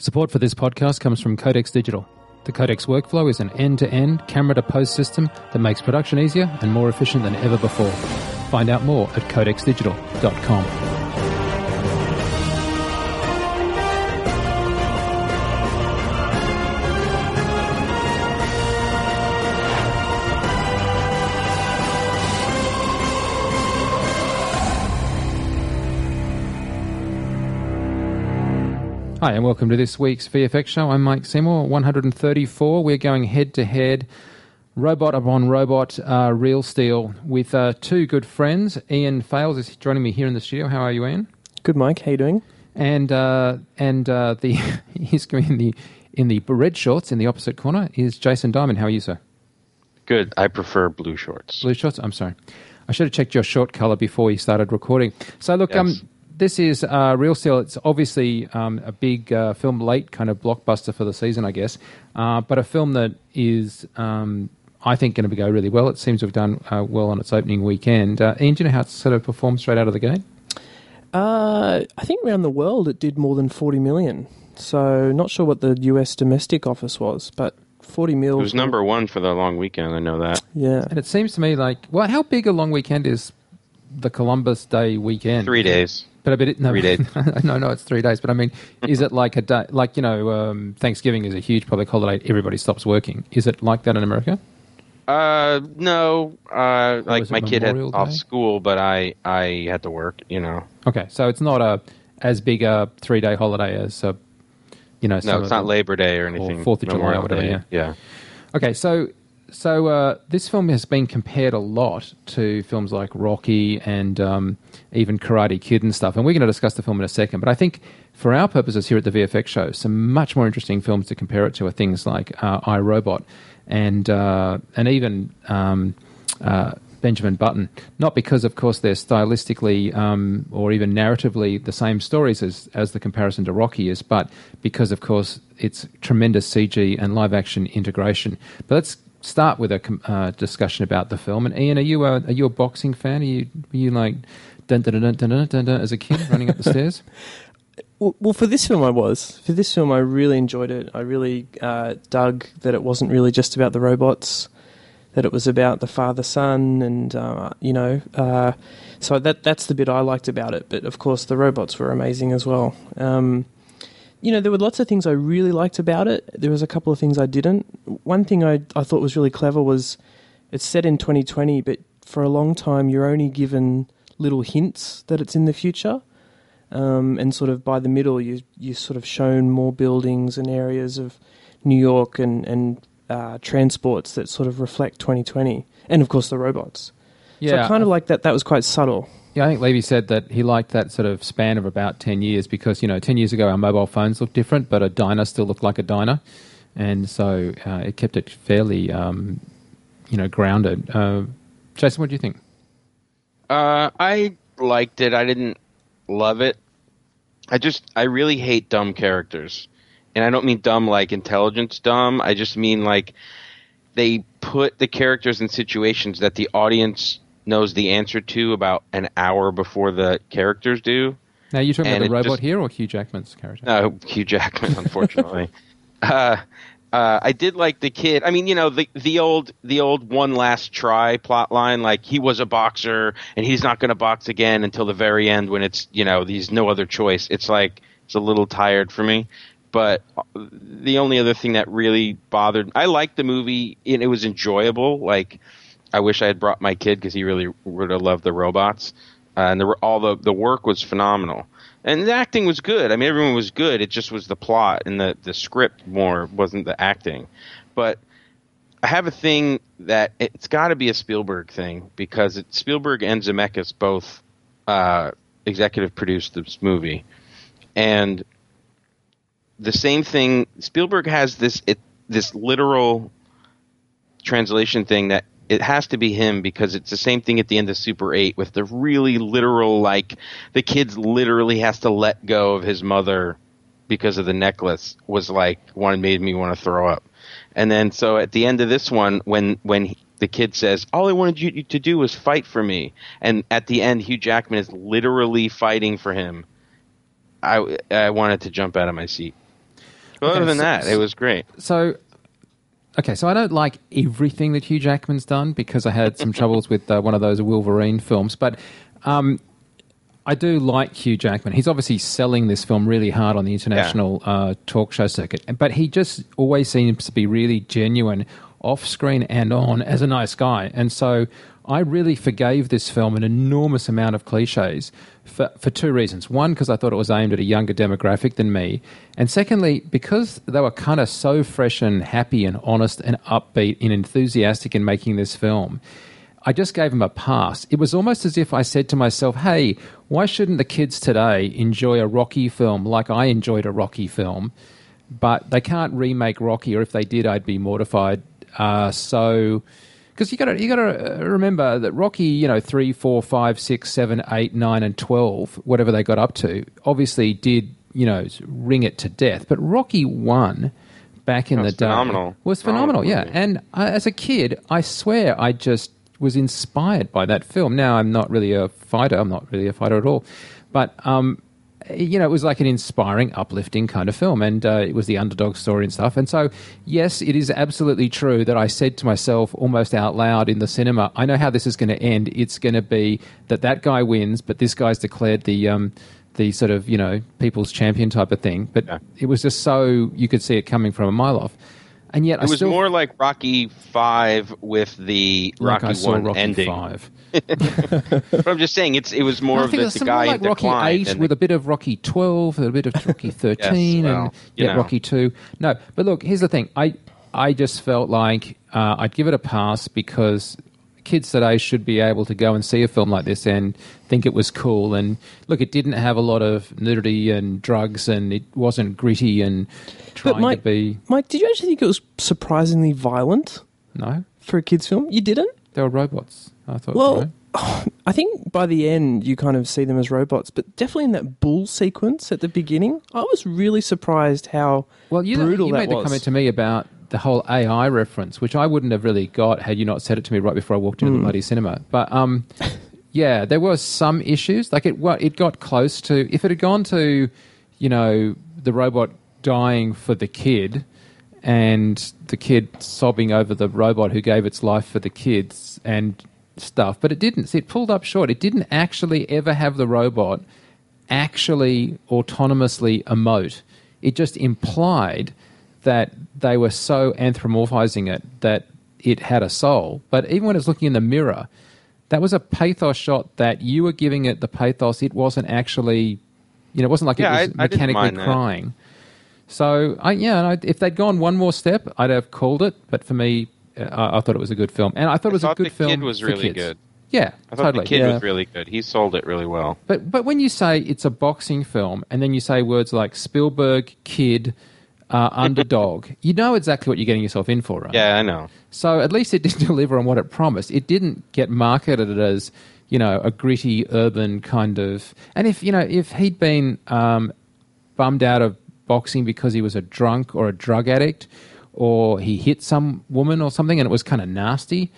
Support for this podcast comes from Codex Digital. The Codex workflow is an end-to-end, camera-to-post system that makes production easier and more efficient than ever before. Find out more at codexdigital.com. Hi, and welcome to this week's VFX show. I'm Mike Seymour, 134. We're going head-to-head, robot upon robot, Real Steel, with two good friends. Ian Failes is joining me here in the studio. How are you, Ian? Good, Mike. How are you doing? And he's in the red shorts in the opposite corner is Jason Diamond. How are you, sir? Good. I prefer blue shorts. Blue shorts? I'm sorry. I should have checked your short color before we started recording. So, look, yes. This is Real Steel. It's obviously a big film, late kind of blockbuster for the season, I guess, but a film that is, I think, going to go really well. It seems to have done well on its opening weekend. Ian, do you know how it sort of performed straight out of the gate? I think around the world it did more than 40 million. So not sure what the US domestic office was, but 40 mil. It was number one for the long weekend, I know that. Yeah. And it seems to me like, well, how big a long weekend is the Columbus Day weekend? 3 days. But a bit, no, 3 days. no, it's 3 days. But I mean, is it like a day? Like, you know, Thanksgiving is a huge public holiday. Everybody stops working. Is it like that in America? No. Like my kid had off school, but I had to work. You know. Okay, so it's not as big a 3 day holiday as you know. No, it's not Labor Day or anything. Or 4th of July or whatever. Yeah. Okay, So this film has been compared a lot to films like Rocky and even Karate Kid and stuff. And we're going to discuss the film in a second. But I think for our purposes here at the VFX show, some much more interesting films to compare it to are things like I, Robot and even Benjamin Button. Not because, of course, they're stylistically or even narratively the same stories as the comparison to Rocky is, but because, of course, it's tremendous CG and live-action integration. But let's start with a discussion about the film. And Ian, are you a boxing fan? Were you like dun dun dun dun dun dun dun as a kid running up the stairs? Well, for this film, I was. For this film, I really enjoyed it. I really dug that it wasn't really just about the robots, that it was about the father son, and so that's the bit I liked about it. But of course, the robots were amazing as well. You know, there were lots of things I really liked about it. There was a couple of things I didn't. One thing I thought was really clever was it's set in 2020, but for a long time you're only given little hints that it's in the future. And sort of by the middle, you're sort of shown more buildings and areas of New York and transports that sort of reflect 2020. And, of course, the robots. Yeah, so I kind of like that. That was quite subtle. Yeah, I think Levy said that he liked that sort of span of about 10 years because, you know, 10 years ago our mobile phones looked different, but a diner still looked like a diner. And so it kept it fairly, grounded. Jason, what do you think? I liked it. I didn't love it. I really hate dumb characters. And I don't mean dumb like intelligence dumb. I just mean like they put the characters in situations that the audience knows the answer to about an hour before the characters do. Now, you're talking about the robot here or Hugh Jackman's character? No, Hugh Jackman, unfortunately. I did like the kid. I mean, you know, the old one last try plot line, like he was a boxer and he's not going to box again until the very end when it's, you know, there's no other choice. It's like it's a little tired for me. But the only other thing that really bothered – I liked the movie and it was enjoyable, like – I wish I had brought my kid because he really would have loved the robots. And all the work was phenomenal. And the acting was good. I mean, everyone was good. It just was the plot and the script more wasn't the acting. But I have a thing that it's got to be a Spielberg thing because Spielberg and Zemeckis both executive produced this movie. And the same thing – Spielberg has this literal translation thing that it has to be him because it's the same thing at the end of Super 8 with the really literal, like the kid literally has to let go of his mother because of the necklace was like one made me want to throw up. And then so at the end of this one, when the kid says, all I wanted you to do was fight for me. And at the end, Hugh Jackman is literally fighting for him. I wanted to jump out of my seat. Other than that, it was great. So I don't like everything that Hugh Jackman's done because I had some troubles with one of those Wolverine films, but I do like Hugh Jackman. He's obviously selling this film really hard on the international talk show circuit, but he just always seems to be really genuine off screen and on as a nice guy. And so I really forgave this film an enormous amount of cliches for two reasons. One, because I thought it was aimed at a younger demographic than me. And secondly, because they were kind of so fresh and happy and honest and upbeat and enthusiastic in making this film, I just gave them a pass. It was almost as if I said to myself, hey, why shouldn't the kids today enjoy a Rocky film like I enjoyed a Rocky film? But they can't remake Rocky, or if they did, I'd be mortified. Because you got to remember that Rocky, 3, 4, 5, 6, 7, 8, 9, and 12, whatever they got up to, obviously did wring it to death. But Rocky 1 back in the day was phenomenal. Yeah, and as a kid, I swear I just was inspired by that film. Now I'm not really a fighter. I'm not really a fighter at all, but it was like an inspiring, uplifting kind of film, and it was the underdog story and stuff. And so, yes, it is absolutely true that I said to myself almost out loud in the cinema, I know how this is going to end. It's going to be that guy wins, but this guy's declared the sort of, people's champion type of thing. But it was just so you could see it coming from a mile off. And yet it was more like Rocky 5 with the Rocky 1 ending. But I'm just saying, it was more of the guy like in Rocky decline. 8 with a bit of Rocky 12, a bit of Rocky 13, Rocky 2. No, but look, here's the thing. I just felt like I'd give it a pass because kids today should be able to go and see a film like this and think it was cool. And look, it didn't have a lot of nudity and drugs, and it wasn't gritty and trying to be. Mike, did you actually think it was surprisingly violent? No, for a kids' film, you didn't. They were robots. I thought. Well, I think by the end you kind of see them as robots, but definitely in that bull sequence at the beginning, I was really surprised how brutal that was. You made the comment to me about the whole AI reference, which I wouldn't have really got had you not said it to me right before I walked into the bloody cinema. But there were some issues. Like it got close to, if it had gone to, the robot dying for the kid and the kid sobbing over the robot who gave its life for the kids and stuff, but it didn't. It pulled up short. It didn't actually ever have the robot actually autonomously emote. It just implied that they were so anthropomorphizing it that it had a soul. But even when it's looking in the mirror, that was a pathos shot that you were giving it the pathos. It wasn't actually, it wasn't like it was mechanically crying. So, if they'd gone one more step, I'd have called it. But for me, I thought it was a good film. And I thought it was a good film. I thought the kid was really good. Yeah, I thought the kid was really good. He sold it really well. But when you say it's a boxing film and then you say words like Spielberg, kid, underdog, you know exactly what you're getting yourself in for, right? Yeah, I know. So at least it did deliver on what it promised. It didn't get marketed as, a gritty urban kind of. And if he'd been bummed out of boxing because he was a drunk or a drug addict or he hit some woman or something and it was kind of nasty,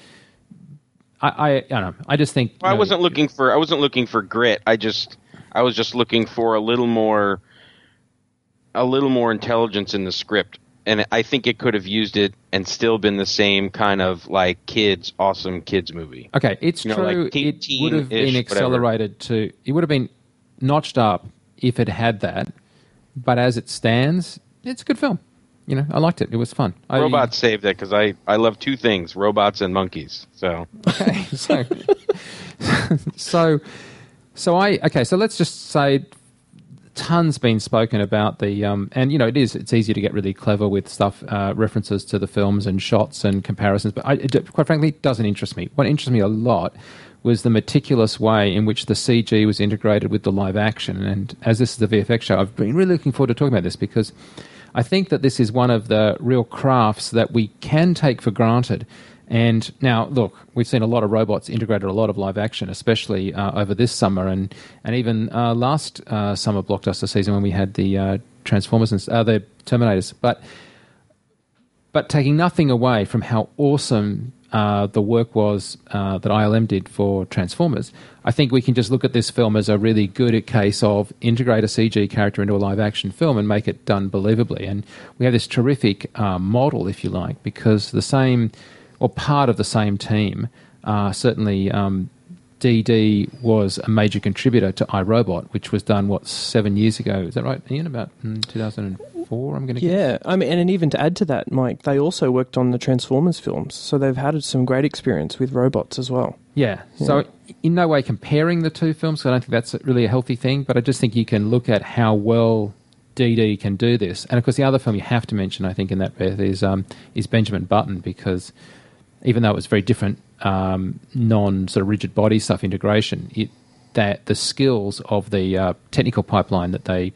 I don't know. I just think. Well, I wasn't looking for grit. I was just looking for a little more intelligence in the script, and I think it could have used it and still been the same kind of like awesome kids movie. Okay, it's true. Like it would have been accelerated to. It would have been notched up if it had that, but as it stands, it's a good film. I liked it. It was fun. Robots saved it because I love two things: robots and monkeys. So okay, so let's just say. Tons been spoken about the it's easy to get really clever with stuff, references to the films and shots and comparisons, but it quite frankly doesn't interest me. What interests me a lot was the meticulous way in which the CG was integrated with the live action. And as this is the VFX show, I've been really looking forward to talking about this because I think that this is one of the real crafts that we can take for granted. And now, look, we've seen a lot of robots integrated a lot of live action, especially over this summer and even last summer blockbuster season when we had the Transformers and the Terminators. But taking nothing away from how awesome the work was that ILM did for Transformers, I think we can just look at this film as a really good case of integrate a CG character into a live-action film and make it done believably. And we have this terrific model, if you like, because the same, or part of the same team, certainly DD was a major contributor to I, Robot, which was done, 7 years ago? Is that right, Ian? About 2004, I'm going to guess. Yeah, I mean, and even to add to that, Mike, they also worked on the Transformers films, so they've had some great experience with robots as well. Yeah. So in no way comparing the two films, I don't think that's really a healthy thing, but I just think you can look at how well DD can do this. And, of course, the other film you have to mention, I think, in that breath is Benjamin Button, because even though it was very different, non-sort of rigid body stuff integration, that the skills of the technical pipeline that they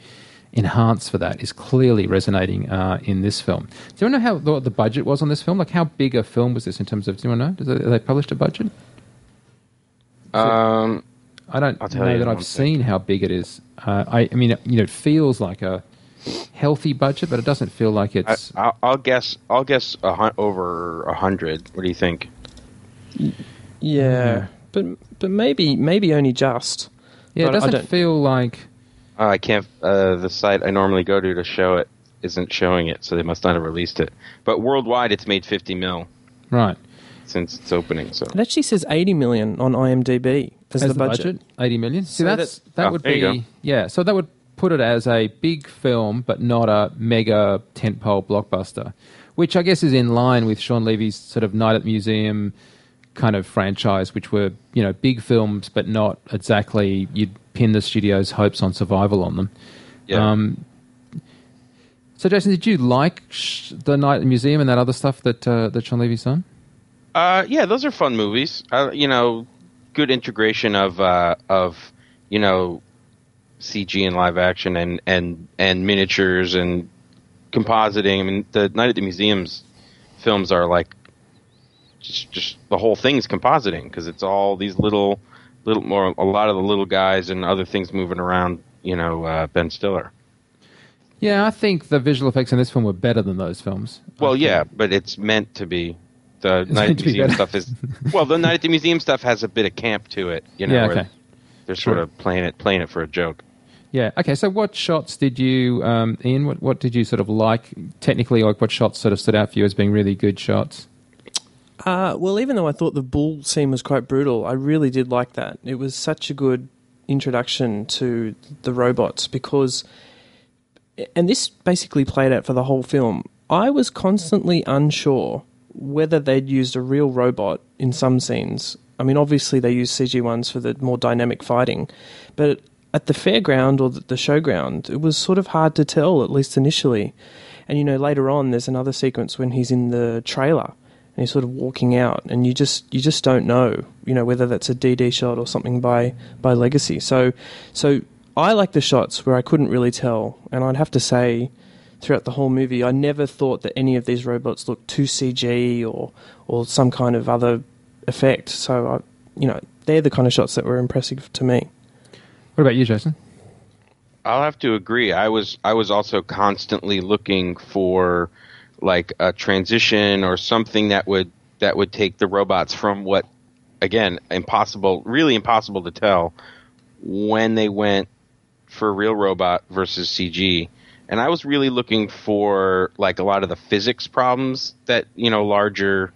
enhance for that is clearly resonating in this film. Do you want to know what the budget was on this film? Like, how big a film was this in terms of, do you want to know? Have they published a budget? I don't know that I've seen how big it is. I mean, you know, it feels like a healthy budget, but it doesn't feel like it's... I'll guess over 100. What do you think? Yeah, but maybe only just. Yeah, it doesn't feel like... I can't... the site I normally go to show it isn't showing it, so they must not have released it. But worldwide, it's made $50 million. Right. Since its opening, so... It actually says 80 million on IMDb as the budget. 80 million? See, so that would be... Yeah, so that would put it as a big film, but not a mega tentpole blockbuster, which I guess is in line with Sean Levy's sort of Night at the Museum kind of franchise, which were, you know, big films, but not exactly you'd pin the studio's hopes on survival on them. Yeah. So, Jason, did you like the Night at the Museum and that other stuff that Sean Levy's done? Yeah, those are fun movies. You know, good integration of you know, CG and live action and miniatures and compositing. I mean, the Night at the Museum's films are like. Just the whole thing's compositing, because it's all these little more, a lot of the little guys and other things moving around, you know, Ben Stiller. Yeah, I think the visual effects in this film were better than those films. Well, yeah, but it's meant to be. The Night at the Museum stuff is... Well, the Night at the Museum stuff has a bit of camp to it, you know, yeah, okay. Where they're sort of playing it for a joke. Yeah, okay, so what shots did you, Ian, what did you sort of like technically, like what shots sort of stood out for you as being really good shots? Well, even though I thought the bull scene was quite brutal, I really did like that. It was such a good introduction to the robots because... And this basically played out for the whole film. I was constantly unsure whether they'd used a real robot in some scenes. I mean, obviously they used CG ones for the more dynamic fighting, but at the fairground or the showground, it was sort of hard to tell, at least initially. And, you know, later on there's another sequence when he's in the trailer and he's sort of walking out, and you just don't know, you know, whether that's a DD shot or something by Legacy. So I like the shots where I couldn't really tell, and I'd have to say throughout the whole movie I never thought that any of these robots looked too CG or some kind of other effect. So, you know, they're the kind of shots that were impressive to me. What about you, Jason? I'll have to agree. I was also constantly looking for like a transition or something that would take the robots from what, again, really impossible to tell when they went for real robot versus CG. And I was really looking for like a lot of the physics problems that, you know, larger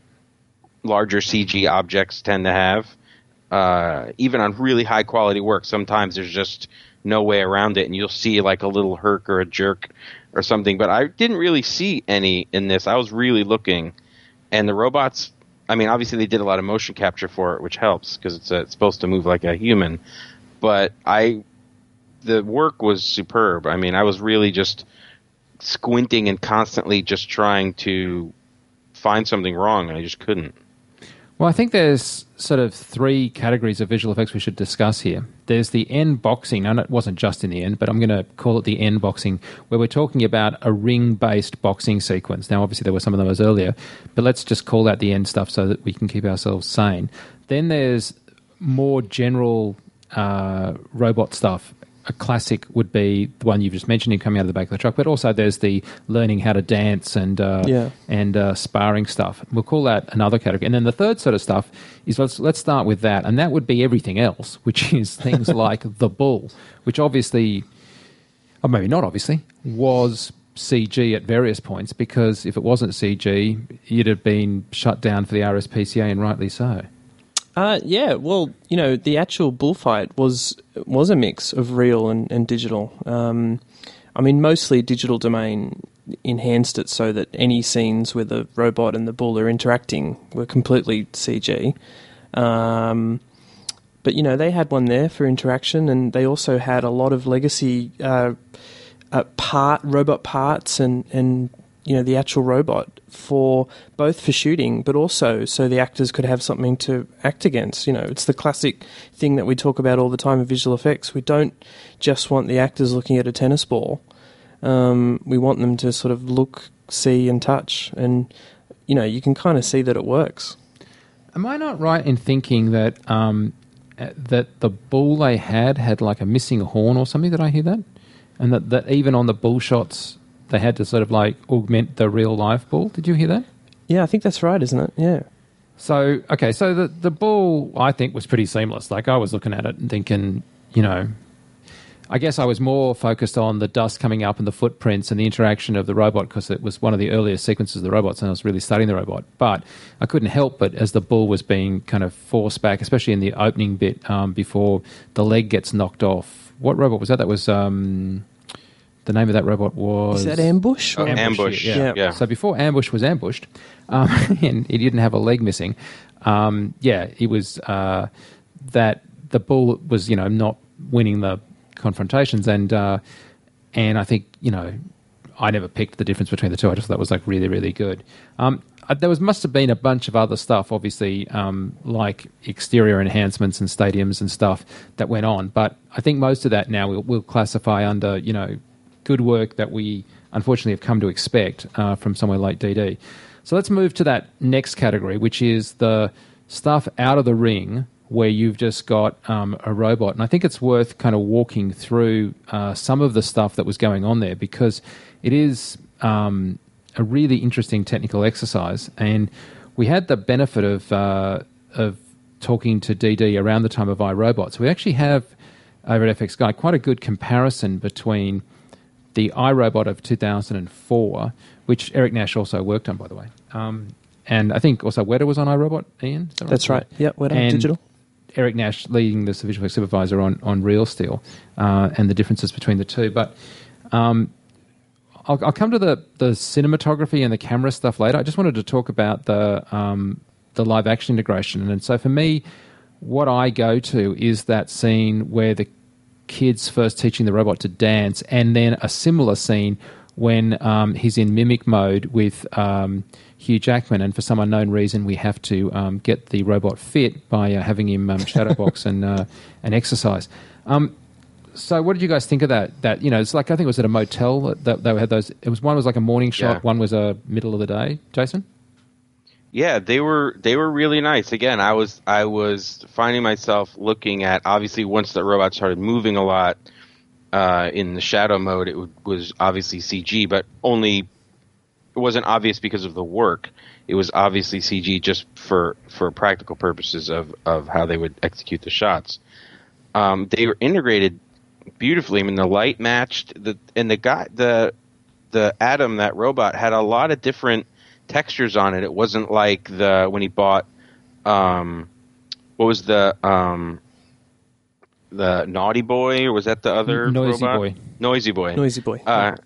CG objects tend to have. Even on really high quality work, sometimes there's just no way around it, and you'll see like a little herc or a jerk or something, but I didn't really see any in this. I was really looking, and the robots, I mean, obviously they did a lot of motion capture for it, which helps because it's supposed to move like a human, but the work was superb. I mean, I was really just squinting and constantly just trying to find something wrong, and I just couldn't. Well, I think there's sort of three categories of visual effects we should discuss here. There's the end boxing, and it wasn't just in the end, but I'm going to call it the end boxing, where we're talking about a ring-based boxing sequence. Now, obviously, there were some of those earlier, but let's just call out the end stuff so that we can keep ourselves sane. Then there's more general robot stuff a classic would be the one you've just mentioned, him coming out of the back of the truck, but also there's the learning how to dance and sparring stuff. We'll call that another category. And then the third sort of stuff is let's start with that, and that would be everything else, which is things like The Bull, which obviously, or maybe not obviously, was CG at various points, because if it wasn't CG, you'd have been shut down for the RSPCA, and rightly so. The actual bullfight was a mix of real and digital. Mostly Digital Domain enhanced it so that any scenes where the robot and the bull are interacting were completely CG. But they had one there for interaction, and they also had a lot of Legacy robot parts and the actual robot for shooting, but also so the actors could have something to act against. It's the classic thing that we talk about all the time in visual effects. We don't just want the actors looking at a tennis ball. We want them to sort of look, see, and touch, and you can kind of see that it works. Am I not right in thinking that the bull they had like a missing horn or something? Did I hear that? And that even on the bull shots, they had to sort of like augment the real life bull. Did you hear that? Yeah, I think that's right, isn't it? Yeah. So, okay, so the bull, I think, was pretty seamless. Like, I was looking at it and thinking, I guess I was more focused on the dust coming up and the footprints and the interaction of the robot, because it was one of the earlier sequences of the robots, and I was really studying the robot. But I couldn't help but, as the bull was being kind of forced back, especially in the opening bit before the leg gets knocked off. What robot was that? That was... The name of that robot was... Is that Ambush? Oh, Ambush. Yeah. So before Ambush was ambushed, and he didn't have a leg missing, it was that the bull was, not winning the confrontations. And I think, I never picked the difference between the two. I just thought that was like really, really good. Must have been a bunch of other stuff, obviously, like exterior enhancements and stadiums and stuff that went on. But I think most of that now we'll classify under, good work that we unfortunately have come to expect from somewhere like DD. So let's move to that next category, which is the stuff out of the ring where you've just got a robot. And I think it's worth kind of walking through some of the stuff that was going on there, because it is a really interesting technical exercise. And we had the benefit of talking to DD around the time of iRobot. So we actually have, over at FX Guide, quite a good comparison between the iRobot of 2004, which Eric Nash also worked on, by the way. And I think also Weta was on iRobot, Ian? Is that right? That's right. Yeah, Weta, and Digital. Eric Nash leading the visual effects supervisor on Real Steel, and the differences between the two. But I'll come to the cinematography and the camera stuff later. I just wanted to talk about the live action integration. And so for me, what I go to is that scene where the kids first teaching the robot to dance, and then a similar scene when he's in mimic mode with Hugh Jackman, and for some unknown reason we have to get the robot fit by having him shadowbox and exercise. So what did you guys think of that? It's like, I think it was at a motel that they had those. It was one was like a morning shot, One was a middle of the day. Jason? Yeah, they were really nice. Again, I was finding myself looking at, obviously once the robot started moving a lot in the shadow mode, it was obviously CG, but only it wasn't obvious because of the work. It was obviously CG just for practical purposes of how they would execute the shots. They were integrated beautifully. I mean, the light matched the Atom, that robot, had a lot of different textures on it. It wasn't like when he bought the Naughty Boy, or was that the other Noisy robot? Noisy Boy.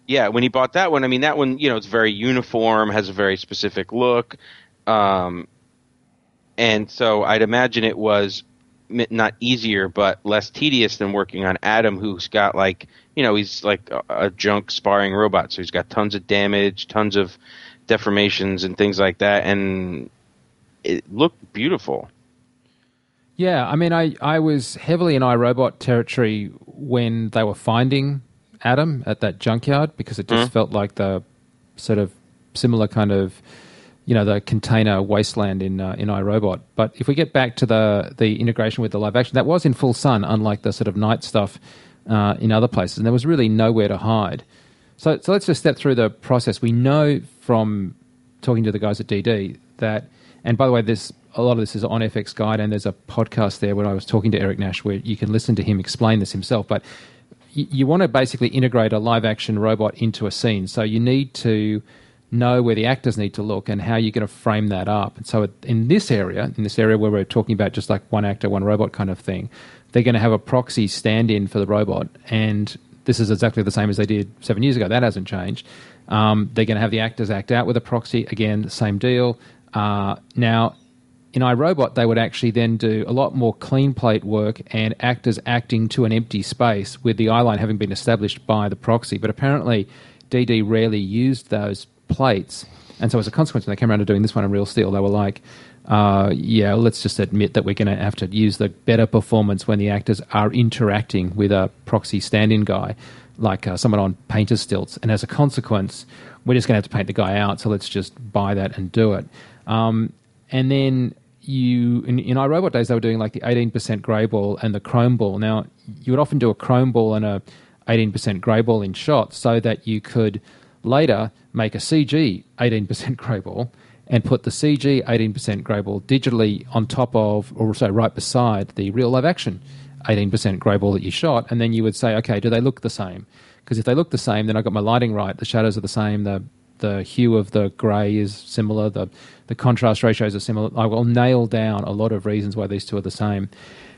Yeah, when he bought that one, I mean, that one, it's very uniform, has a very specific look, and so I'd imagine it was not easier but less tedious than working on Adam, who's got like, he's like a junk sparring robot, so he's got tons of damage, tons of deformations and things like that, and it looked beautiful. Yeah, I mean, I was heavily in iRobot territory when they were finding Adam at that junkyard, because it just felt like the sort of similar kind of, the container wasteland in iRobot. But if we get back to the integration with the live action, that was in full sun, unlike the sort of night stuff in other places, and there was really nowhere to hide. So let's just step through the process. We know from talking to the guys at DD that, and by the way, a lot of this is on FX Guide, and there's a podcast there when I was talking to Eric Nash where you can listen to him explain this himself, but you want to basically integrate a live-action robot into a scene. So you need to know where the actors need to look and how you're going to frame that up. And so in this area where we're talking about just like one actor, one robot kind of thing, they're going to have a proxy stand-in for the robot. And this is exactly the same as they did 7 years ago. That hasn't changed. They're going to have the actors act out with a proxy. Again, same deal. Now, in iRobot, they would actually then do a lot more clean plate work and actors acting to an empty space with the eye line having been established by the proxy. But apparently, DD rarely used those plates. And so as a consequence, when they came around to doing this one in Real Steel, they were like, yeah, let's just admit that we're going to have to use the better performance when the actors are interacting with a proxy stand-in guy, like someone on painter stilts. And as a consequence, we're just going to have to paint the guy out, so let's just buy that and do it. And then in iRobot days, they were doing like the 18% grey ball and the chrome ball. Now, you would often do a chrome ball and a 18% grey ball in shots so that you could later make a CG 18% grey ball and put the CG 18% grey ball digitally on top of, or say right beside, the real live action 18% grey ball that you shot. And then you would say, okay, do they look the same? Because if they look the same, then I got my lighting right, the shadows are the same, the hue of the grey is similar, the contrast ratios are similar. I will nail down a lot of reasons why these two are the same.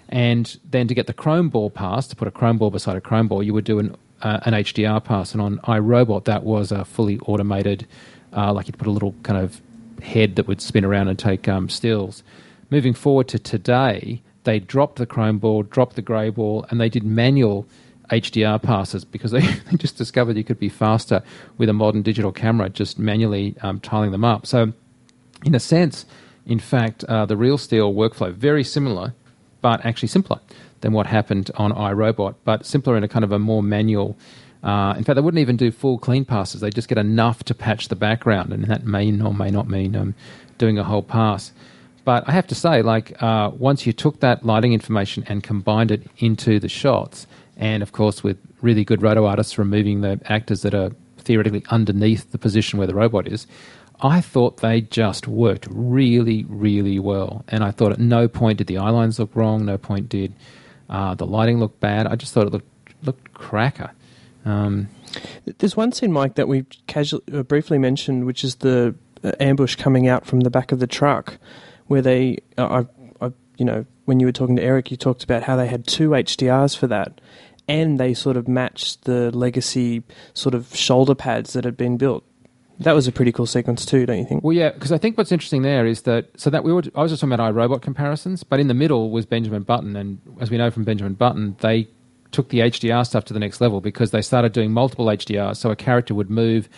And then to get the chrome ball pass, to put a chrome ball beside a chrome ball, you would do an HDR pass. And on iRobot, that was a fully automated, like you'd put a little kind of head that would spin around and take stills. Moving forward to today, they dropped the chrome ball, dropped the grey ball, and they did manual HDR passes because they just discovered you could be faster with a modern digital camera just manually tiling them up. So in a sense, in fact, the Real Steel workflow, very similar but actually simpler than what happened on iRobot, but simpler in a kind of a more manual. In fact, they wouldn't even do full clean passes. They just get enough to patch the background, and that may or may not mean doing a whole pass. But I have to say, like, once you took that lighting information and combined it into the shots, and, of course, with really good roto artists removing the actors that are theoretically underneath the position where the robot is, I thought they just worked really, really well. And I thought at no point did the eye lines look wrong, no point did the lighting look bad. I just thought it looked cracker. There's one scene, Mike, that we've briefly mentioned, which is the ambush coming out from the back of the truck where they when you were talking to Eric, you talked about how they had two HDRs for that, and they sort of matched the legacy sort of shoulder pads that had been built. That was a pretty cool sequence too, don't you think? Well, yeah, because I think what's interesting there is I was just talking about iRobot comparisons, but in the middle was Benjamin Button, and as we know from Benjamin Button, they took the HDR stuff to the next level because they started doing multiple HDRs, so a character would move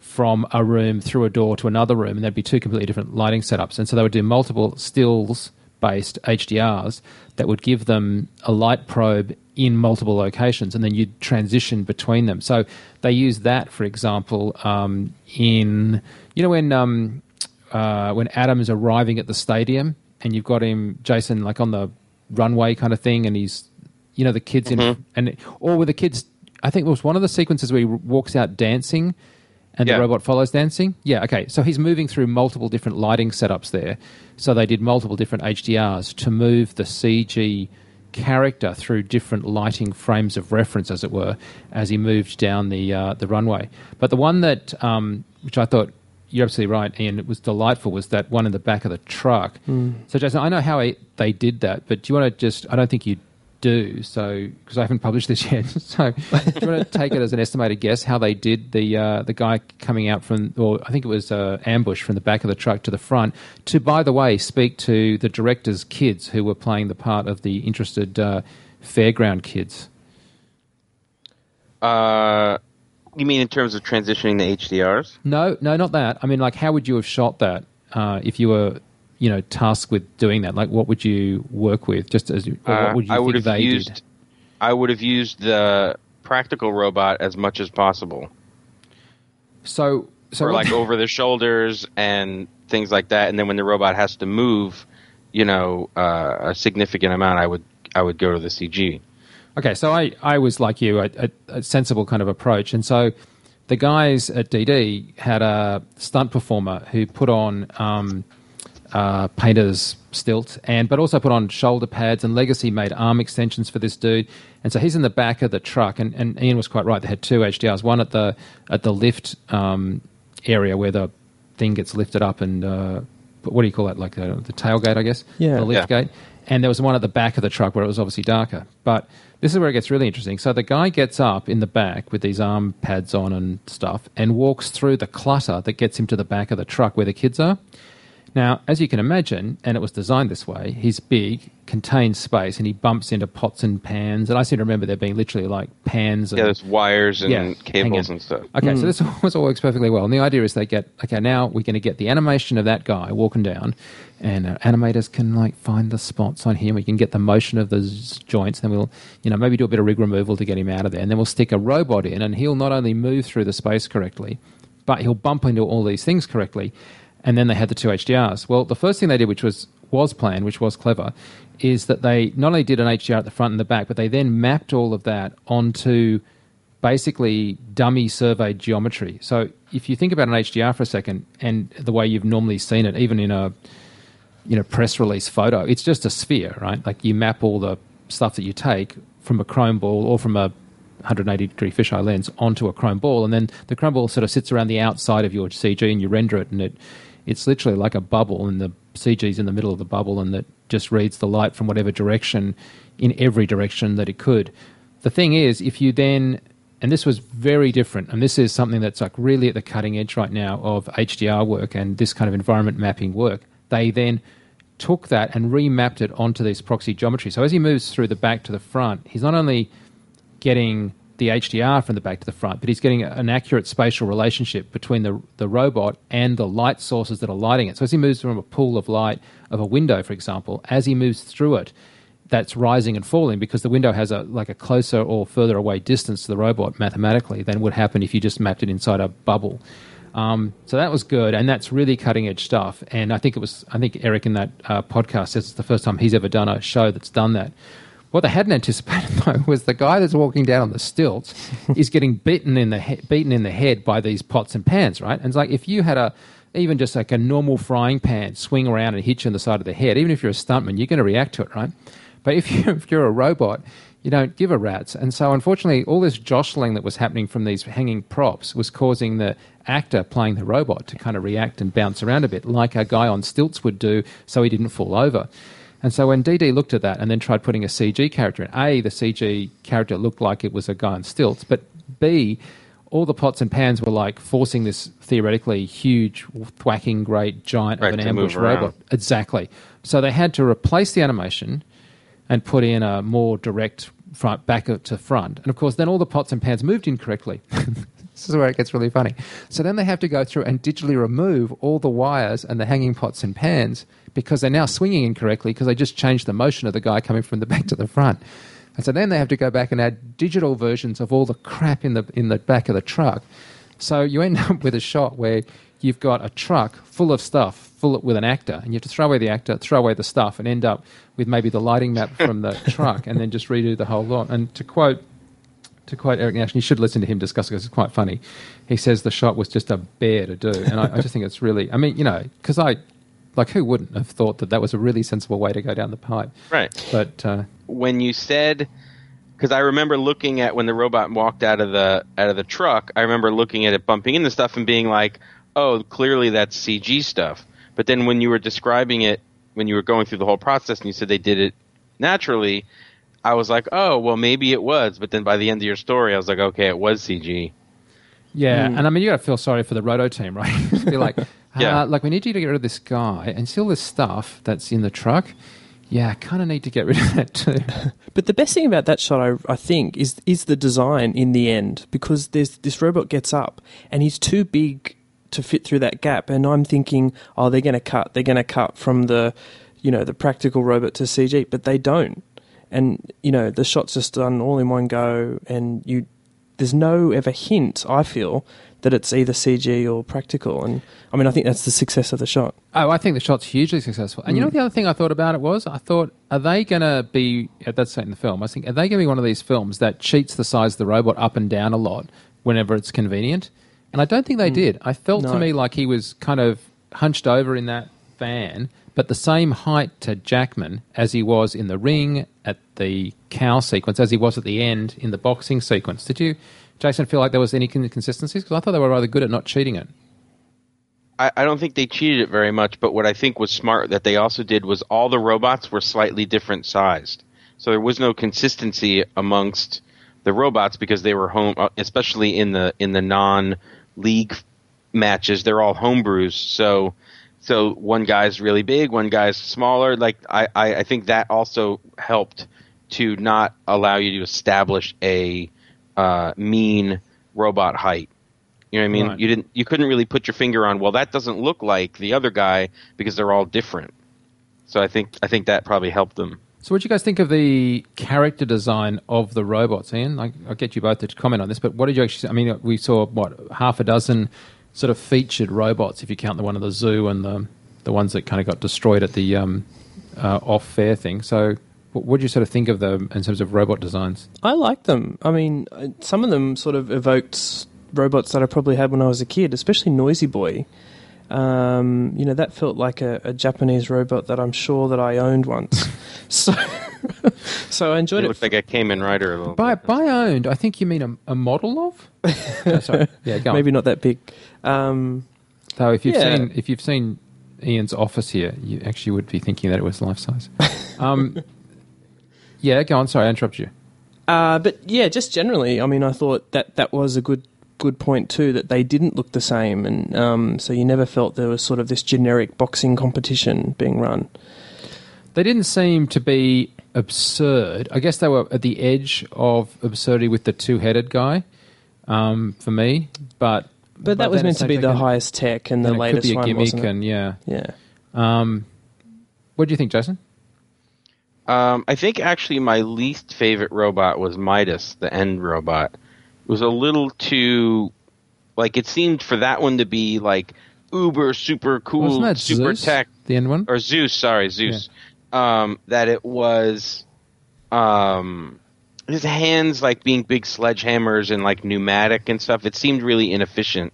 from a room through a door to another room, and there'd be two completely different lighting setups. And so they would do multiple stills-based HDRs that would give them a light probe in multiple locations, and then you'd transition between them. So they used that, for example, when Adam's arriving at the stadium and you've got him, Jason, like on the runway kind of thing, and he's, you know, the kids in, and or were the kids? I think it was one of the sequences where he walks out dancing, and the robot follows dancing. Yeah, okay. So he's moving through multiple different lighting setups there. So they did multiple different HDRs to move the CG character through different lighting frames of reference, as it were, as he moved down the runway. But the one that, which I thought, you're absolutely right, Ian, it was delightful, was that one in the back of the truck. Mm. So, Jason, I know how they did that, but do you want to just, I don't think you do, so, because I haven't published this yet, so do you want to take it as an estimated guess how they did the guy coming out from, or I think it was ambush from the back of the truck to the front, to, by the way, speak to the director's kids who were playing the part of the interested fairground kids? You mean in terms of transitioning the HDRs? No, not that. I mean, like, how would you have shot that if you were tasked with doing that? Like, what would you work with? What would you think they did? I would have used the practical robot as much as possible. So like over the shoulders and things like that. And then when the robot has to move, a significant amount, I would go to the CG. Okay, so I was like you, a sensible kind of approach. And so the guys at DD had a stunt performer who put on painter's stilt, but also put on shoulder pads, and Legacy made arm extensions for this dude. And so he's in the back of the truck, and Ian was quite right. They had two HDRs, one at the lift area where the thing gets lifted up and what do you call that? Like the tailgate, I guess? Yeah. The lift gate. And there was one at the back of the truck where it was obviously darker. But this is where it gets really interesting. So the guy gets up in the back with these arm pads on and stuff and walks through the clutter that gets him to the back of the truck where the kids are. Now, as you can imagine, and it was designed this way, he's big, contains space, and he bumps into pots and pans. And I seem to remember there being literally like pans. And, yeah, there's wires and cables and stuff. Okay, so this all works perfectly well. And the idea is they get, okay, now we're going to get the animation of that guy walking down, and animators can like find the spots on him. We can get the motion of those joints. Then we'll, maybe do a bit of rig removal to get him out of there. And then we'll stick a robot in, and he'll not only move through the space correctly, but he'll bump into all these things correctly. And then they had the two HDRs. Well, the first thing they did, which was planned, which was clever, is that they not only did an HDR at the front and the back, but they then mapped all of that onto basically dummy surveyed geometry. So if you think about an HDR for a second and the way you've normally seen it, even in a press release photo, it's just a sphere, right? Like you map all the stuff that you take from a chrome ball or from a 180-degree fisheye lens onto a chrome ball, and then the chrome ball sort of sits around the outside of your CG and you render it, and it's literally like a bubble, and the CG's in the middle of the bubble, and that just reads the light from whatever direction in every direction that it could. The thing is, if you then, and this was very different, and this is something that's like really at the cutting edge right now of HDR work and this kind of environment mapping work, they then took that and remapped it onto this proxy geometry. So as he moves through the back to the front, he's not only getting the HDR from the back to the front, but he's getting an accurate spatial relationship between the robot and the light sources that are lighting it. So as he moves from a pool of light of a window, for example, as he moves through it, that's rising and falling because the window has a closer or further away distance to the robot mathematically than would happen if you just mapped it inside a bubble. So that was good, and that's really cutting edge stuff. And I think Eric in that podcast says it's the first time he's ever done a show that's done that. What they hadn't anticipated, though, was the guy that's walking down on the stilts is getting beaten in the head by these pots and pans, right? And it's like if you had even just like a normal frying pan swing around and hit you on the side of the head, even if you're a stuntman, you're going to react to it, right? But if you're a robot, you don't give a rat's. And so, unfortunately, all this jostling that was happening from these hanging props was causing the actor playing the robot to kind of react and bounce around a bit like a guy on stilts would do so he didn't fall over. And so when DD looked at that and then tried putting a CG character in, A, the CG character looked like it was a guy on stilts, but B, all the pots and pans were like forcing this theoretically huge, thwacking, great giant of an ambush robot. Exactly. So they had to replace the animation and put in a more direct front, back to front. And, of course, then all the pots and pans moved incorrectly. This is where it gets really funny. So then they have to go through and digitally remove all the wires and the hanging pots and pans because they're now swinging incorrectly because they just changed the motion of the guy coming from the back to the front. And so then they have to go back and add digital versions of all the crap in the back of the truck. So you end up with a shot where you've got a truck full of stuff with an actor, and you have to throw away the actor, throw away the stuff, and end up with maybe the lighting map from the truck and then just redo the whole lot. And to quote Eric Nash, and you should listen to him discuss it because it's quite funny, he says the shot was just a bear to do. And I just think it's really, because who wouldn't have thought that was a really sensible way to go down the pipe? Right. But when you said, because I remember looking at when the robot walked out of the truck, I remember looking at it bumping into stuff and being like, oh, clearly that's CG stuff. But then when you were describing it, when you were going through the whole process and you said they did it naturally, I was like, oh, well, maybe it was. But then by the end of your story, I was like, okay, it was CG. Yeah, and you got to feel sorry for the roto team, right? Be like, we need you to get rid of this guy and see all this stuff that's in the truck. Yeah, I kind of need to get rid of that too. But the best thing about that shot, I think, is the design in the end, because there's this robot gets up and he's too big to fit through that gap, and I'm thinking, oh, they're going to cut from the, the practical robot to CG, but they don't. And, the shot's just done all in one go, and there's no ever hint, I feel, that it's either CG or practical. And I mean, I think that's the success of the shot. Oh, I think the shot's hugely successful. And you know what the other thing I thought about it was? I thought, are they going to be, that's set in the film, I think, are they going to be one of these films that cheats the size of the robot up and down a lot whenever it's convenient? And I don't think they did. I felt to me like he was kind of hunched over in that van, but the same height to Jackman as he was in the ring, at the cow sequence, as he was at the end in the boxing sequence. Did you, Jason, feel like there was any inconsistencies? Because I thought they were rather good at not cheating it. I don't think they cheated it very much, but what I think was smart that they also did was all the robots were slightly different sized. So there was no consistency amongst the robots because they were home, especially in the non-league matches, they're all homebrews. So one guy's really big, one guy's smaller. Like I think that also helped to not allow you to establish a mean robot height. You know what I mean? Right. You couldn't really put your finger on, well, that doesn't look like the other guy because they're all different. So I think that probably helped them. So what did you guys think of the character design of the robots, Ian? I'll get you both to comment on this, but what did you actually... I mean, we saw, half a dozen sort of featured robots, if you count the one at the zoo and the ones that kind of got destroyed at the off-fair thing. So what did you sort of think of them in terms of robot designs? I like them. I mean, some of them sort of evoked robots that I probably had when I was a kid, especially Noisy Boy. You know, that felt like a Japanese robot that I'm sure that I owned once. So I enjoyed it. It looked like a Kamen Rider a little bit. By owned, I think you mean a model of? Oh, sorry. Yeah, go on. Maybe not that big. So if you've seen Ian's office here, you actually would be thinking that it was life size. Yeah, go on. Sorry, I interrupted you. But yeah, just generally, I mean, I thought that was a good point too, that they didn't look the same, and so you never felt there was sort of this generic boxing competition being run. They didn't seem to be absurd. I guess they were at the edge of absurdity with the two-headed guy for me, but that was meant to be the highest tech and the latest one, wasn't it? And what do you think, Jason? I think actually my least favorite robot was Midas, the end robot. It was a little too, like, it seemed for that one to be like uber super cool. Wasn't that super Zeus, tech, the end one? Or Zeus, sorry, Zeus. Yeah. That it was his hands like being big sledgehammers and like pneumatic and stuff. It seemed really inefficient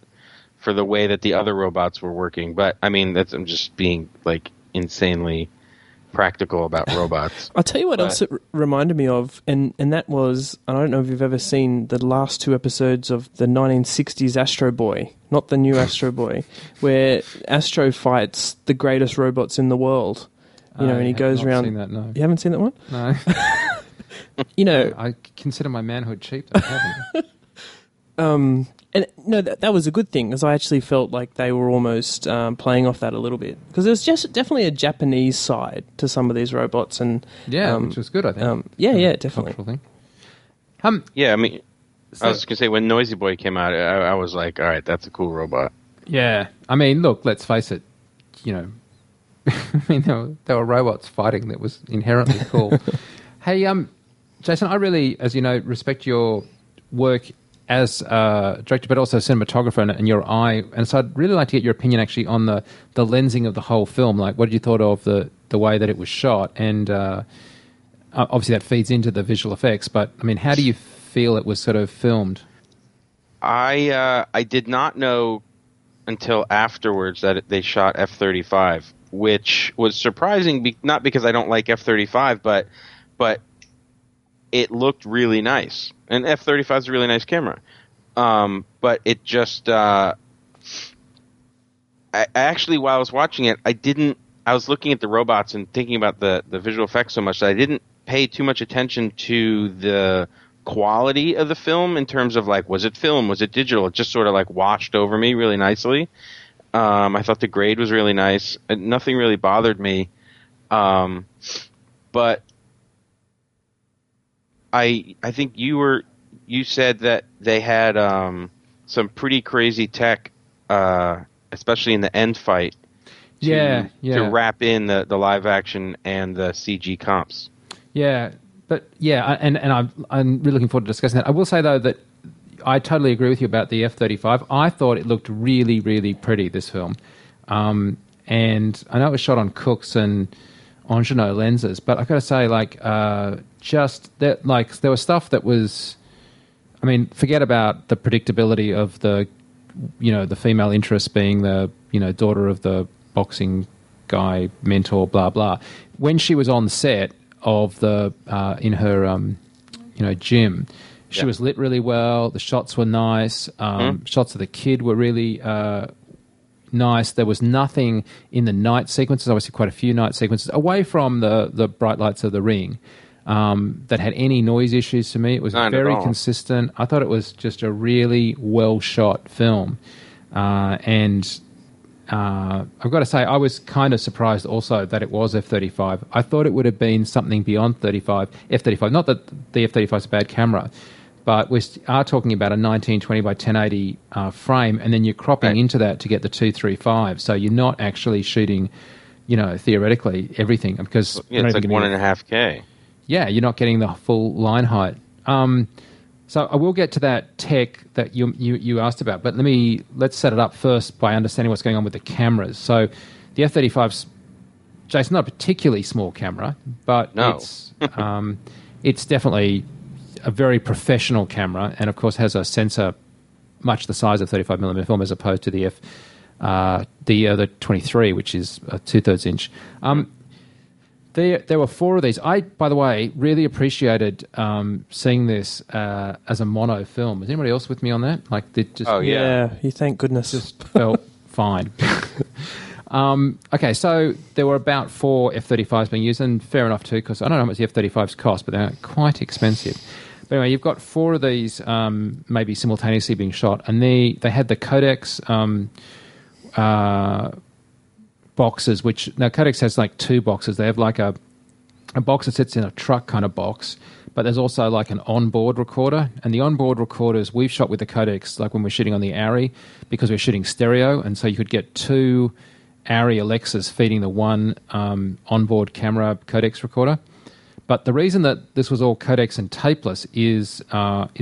for the way that the other robots were working. But I mean, I'm just being like insanely practical about robots. I'll tell you what else it reminded me of, and that was, and I don't know if you've ever seen the last two episodes of the 1960s Astro Boy, not the new Astro Boy, where Astro fights the greatest robots in the world. You know, and he goes around. Seen that, no. You haven't seen that one? No. You know, I consider my manhood cheap. I haven't. And no, that was a good thing, because I actually felt like they were almost playing off that a little bit, because there's just definitely a Japanese side to some of these robots, and which was good, I think. Definitely. Yeah, I mean, so, I was going to say, when Noisy Boy came out, I was like, all right, that's a cool robot. Yeah, I mean, look, let's face it, you know, I mean, there were robots fighting that was inherently cool. Hey, Jason, I really, as you know, respect your work as a director, but also cinematographer, and your eye. And so I'd really like to get your opinion actually on the lensing of the whole film. Like, what did you thought of the way that it was shot? And obviously that feeds into the visual effects, but I mean, how do you feel it was sort of filmed? I did not know until afterwards that they shot F-35, which was surprising, not because I don't like F-35, but it looked really nice. And F-35 is a really nice camera. But it just... I actually, while I was watching it, I was looking at the robots and thinking about the visual effects so much that I didn't pay too much attention to the quality of the film in terms of, like, was it film? Was it digital? It just sort of, like, washed over me really nicely. I thought the grade was really nice. Nothing really bothered me. But... I think you said that they had some pretty crazy tech, especially in the end fight, to wrap in the live action and the CG comps. Yeah, but yeah, and I'm really looking forward to discussing that. I will say though that I totally agree with you about the F-35. I thought it looked really, really pretty, this film. And I know it was shot on Cooks and Angino lenses, but I got to say, like, just that, like, there was stuff that was, I mean, forget about the predictability of the, you know, the female interest being the, you know, daughter of the boxing guy, mentor, blah, blah. When she was on set of the, in her, you know, gym, she was lit really well. The shots were nice. Shots of the kid were really nice. There was nothing in the night sequences, obviously quite a few night sequences, away from the bright lights of the ring, that had any noise issues to me. It was very consistent. I thought it was just a really well-shot film. And I've got to say, I was kind of surprised also that it was F-35. I thought it would have been something beyond F-35. Not that the F-35 is a bad camera, but we are talking about a 1920 by 1080 frame, and then you're cropping into that to get the 235. So you're not actually shooting, you know, theoretically everything, because it's like 1.5K. Yeah, you're not getting the full line height. So I will get to that tech that you asked about, but let's set it up first by understanding what's going on with the cameras. So the F-35's, Jason, not a particularly small camera, but it's definitely a very professional camera, and of course has a sensor much the size of 35mm film, as opposed to the the 23, which is a 2/3 inch. There were four of these. I, by the way, really appreciated seeing this as a mono film. Is anybody else with me on that? Like, you thank goodness. Just felt fine. Okay, so there were about four F-35s being used, and fair enough too, because I don't know how much the F-35s cost, but they're quite expensive. But anyway, you've got four of these maybe simultaneously being shot, and they had the Codex boxes, which now Codex has like two boxes. They have like a box that sits in a truck kind of box, but there's also like an onboard recorder, and the onboard recorders we've shot with the Codex, like when we're shooting on the Arri, because we're shooting stereo, and so you could get two Arri Alexas feeding the one onboard camera Codex recorder. But the reason that this was all Codex and tapeless is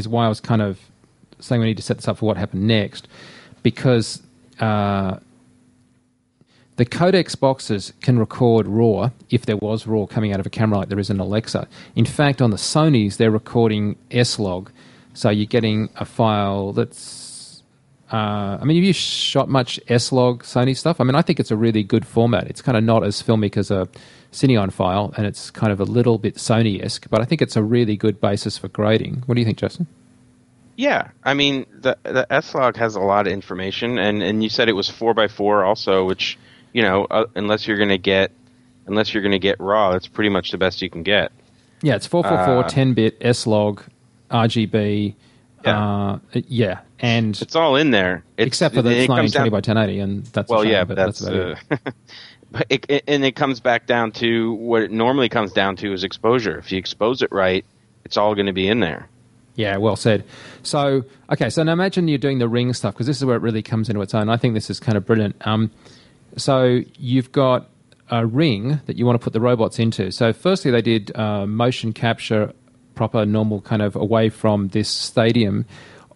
why I was kind of saying we need to set this up for what happened next, because the Codex boxes can record RAW, if there was RAW coming out of a camera like there is in Alexa. In fact, on the Sonys, they're recording S-Log, so you're getting a file that's... I mean, have you shot much S-Log Sony stuff? I mean, I think it's a really good format. It's kind of not as filmic as a Cineon file, and it's kind of a little bit Sony-esque, but I think it's a really good basis for grading. What do you think, Justin? Yeah, I mean, the S-Log has a lot of information, and you said it was 4x4 also, which, you know, unless you're going to get RAW, that's pretty much the best you can get. Yeah, it's 4x4 10-bit S-Log RGB. Yeah, and it's all in there, except for the 1920 by 1080, and that's well, a shame, yeah, but that's about it. And it comes back down to what it normally comes down to is exposure. If you expose it right, it's all going to be in there. Yeah, well said. So, okay, so now imagine you're doing the ring stuff, because this is where it really comes into its own. I think this is kind of brilliant. So you've got a ring that you want to put the robots into. So, firstly, they did motion capture. Proper, normal, kind of away from this stadium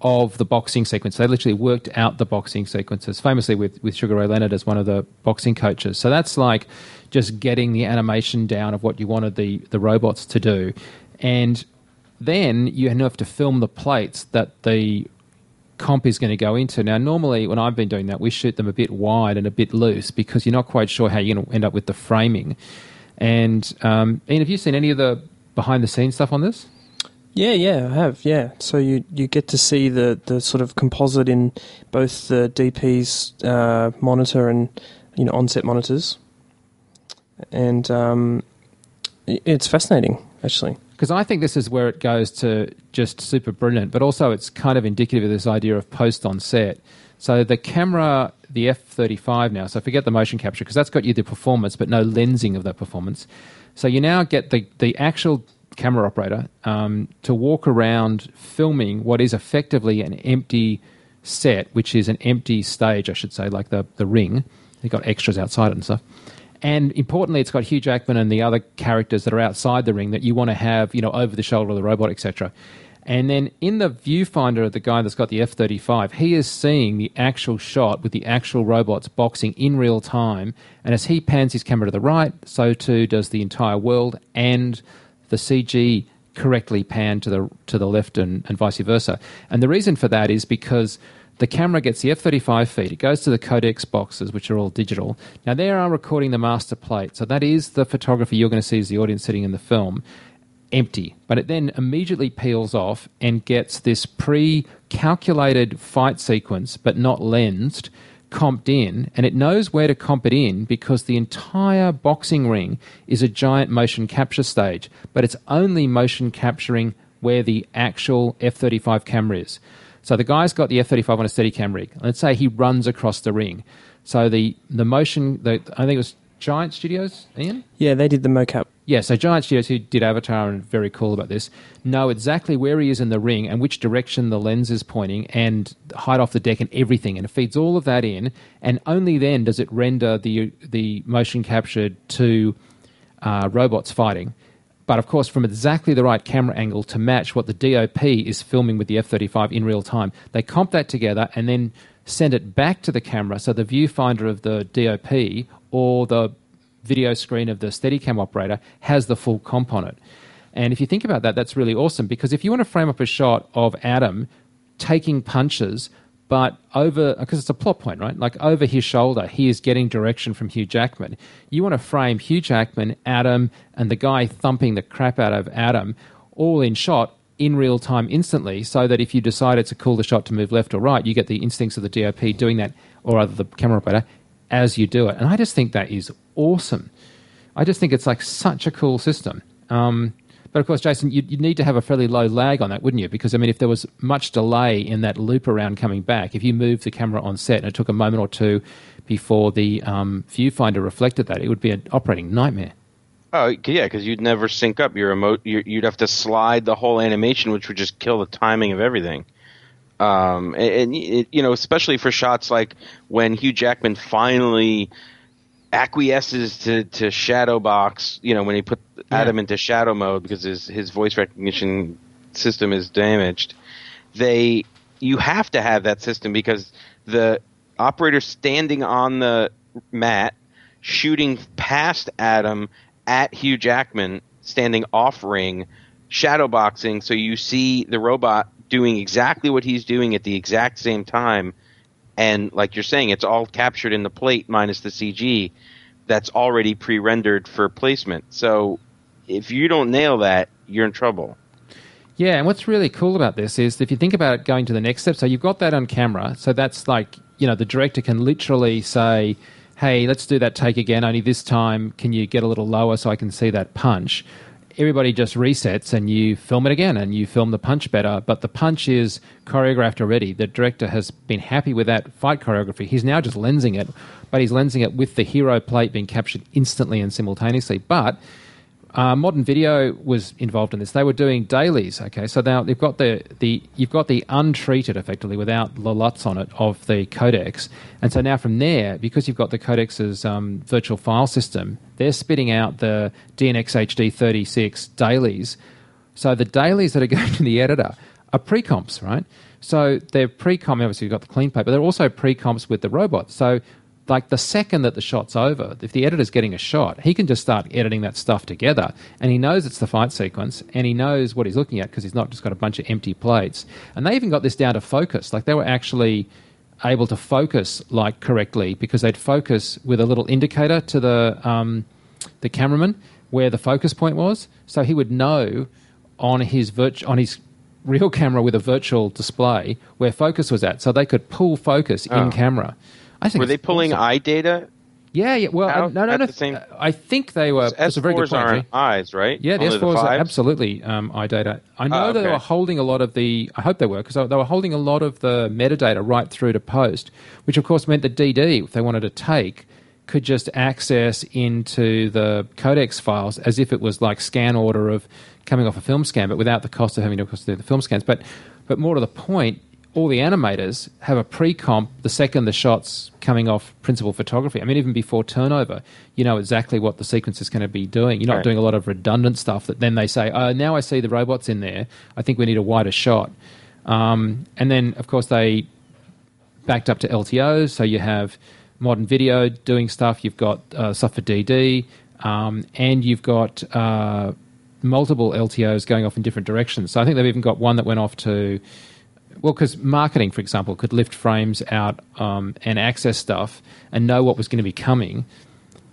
of the boxing sequence. They literally worked out the boxing sequences, famously with Sugar Ray Leonard as one of the boxing coaches. So that's like just getting the animation down of what you wanted the robots to do. And then you have to film the plates that the comp is going to go into. Now, normally when I've been doing that, we shoot them a bit wide and a bit loose because you're not quite sure how you're going to end up with the framing. And Ian, have you seen any of the behind-the-scenes stuff on this? Yeah, I have, yeah. So you get to see the sort of composite in both the DP's monitor and, you know, on-set monitors. And it's fascinating, actually. Because I think this is where it goes to just super brilliant, but also it's kind of indicative of this idea of post-on-set. So the camera, the F-35 now, so forget the motion capture, because that's got you the performance, but no lensing of that performance. So you now get the actual camera operator to walk around filming what is effectively an empty set, which is an empty stage, I should say, like the ring. They've got extras outside it and stuff. And importantly, it's got Hugh Jackman and the other characters that are outside the ring that you want to have, you know, over the shoulder of the robot, etc. And then in the viewfinder of the guy that's got the F-35, he is seeing the actual shot with the actual robots boxing in real time. And as he pans his camera to the right, so too does the entire world, and the CG correctly panned to the left and vice versa. And the reason for that is because the camera gets the F-35 feed. It goes to the Codex boxes, which are all digital. Now, they are recording the master plate. So that is the photography you're going to see as the audience sitting in the film. Empty, but it then immediately peels off and gets this pre-calculated fight sequence, but not lensed, comped in, and it knows where to comp it in because the entire boxing ring is a giant motion capture stage, but it's only motion capturing where the actual F-35 camera is. So the guy's got the F-35 on a Steadicam rig. Let's say he runs across the ring. So the motion, I think it was Giant Studios, Ian? Yeah, they did the mocap. Yeah, so Giant Studios, who did Avatar and very cool about this, know exactly where he is in the ring and which direction the lens is pointing and height off the deck and everything. And it feeds all of that in, and only then does it render the motion captured to robots fighting. But, of course, from exactly the right camera angle to match what the DOP is filming with the F-35 in real time. They comp that together and then send it back to the camera, so the viewfinder of the DOP or the video screen of the Steadicam operator has the full comp on it. And if you think about that, that's really awesome, because if you want to frame up a shot of Adam taking punches, but over, because it's a plot point, right? Like over his shoulder, he is getting direction from Hugh Jackman. You want to frame Hugh Jackman, Adam, and the guy thumping the crap out of Adam all in shot in real time instantly, so that if you decide it's a cooler shot to move left or right, you get the instincts of the DOP doing that, or rather the camera operator, as you do it. And I just think that is awesome. I just think it's like such a cool system. But of course, Jason, you'd need to have a fairly low lag on that, wouldn't you? Because, I mean, if there was much delay in that loop around coming back, if you moved the camera on set and it took a moment or two before the viewfinder reflected that, it would be an operating nightmare. Oh, yeah, because you'd never sync up your remote. You'd have to slide the whole animation, which would just kill the timing of everything. You know, especially for shots like when Hugh Jackman finally acquiesces to shadow box, you know, when he put Adam into shadow mode because his voice recognition system is damaged. You have to have that system because the operator standing on the mat, shooting past Adam at Hugh Jackman, standing off ring, shadow boxing, so you see the robot doing exactly what he's doing at the exact same time. And like you're saying, it's all captured in the plate minus the CG that's already pre-rendered for placement. So if you don't nail that, you're in trouble. Yeah, and what's really cool about this is if you think about it going to the next step, so you've got that on camera, so that's like, you know, the director can literally say, hey, let's do that take again, only this time can you get a little lower so I can see that punch. Everybody just resets and you film it again and you film the punch better, but the punch is choreographed already. The director has been happy with that fight choreography. He's now just lensing it, but he's lensing it with the hero plate being captured instantly and simultaneously. But modern video was involved in this. They were doing dailies, okay? So now they've got you've got the untreated, effectively, without the LUTs on it, of the codecs. And so now from there, because you've got the codex's virtual file system, they're spitting out the DNxHD 36 dailies. So the dailies that are going to the editor are pre-comps, right? So they're pre-comp, obviously you've got the clean plate, but they're also pre-comps with the robot. So like the second that the shot's over, if the editor's getting a shot, he can just start editing that stuff together, and he knows it's the fight sequence, and he knows what he's looking at because he's not just got a bunch of empty plates. And they even got this down to focus. Like they were actually able to focus like correctly because they'd focus with a little indicator to the cameraman where the focus point was, so he would know on his real camera with a virtual display where focus was at, so they could pull focus in camera. Were they pulling awesome. Eye data? Yeah. Well, no. I think they were. That's a very good point. Aren't eyes, right? Yeah, the S4s are absolutely eye data. I know they were holding a lot of the. I hope they were, because they were holding a lot of the metadata right through to post, which of course meant the DD, if they wanted to take, could just access into the codex files as if it was like scan order of coming off a film scan, but without the cost of having to do the film scans. But more to the point, all the animators have a pre-comp the second the shot's coming off principal photography. I mean, even before turnover, you know exactly what the sequence is going to be doing. You're not doing a lot of redundant stuff that then they say, oh, now I see the robots in there. I think we need a wider shot. And then, of course, they backed up to LTOs. So you have modern video doing stuff. You've got stuff for DD. And you've got multiple LTOs going off in different directions. So I think they've even got one that went off to... Well, because marketing, for example, could lift frames out and access stuff and know what was going to be coming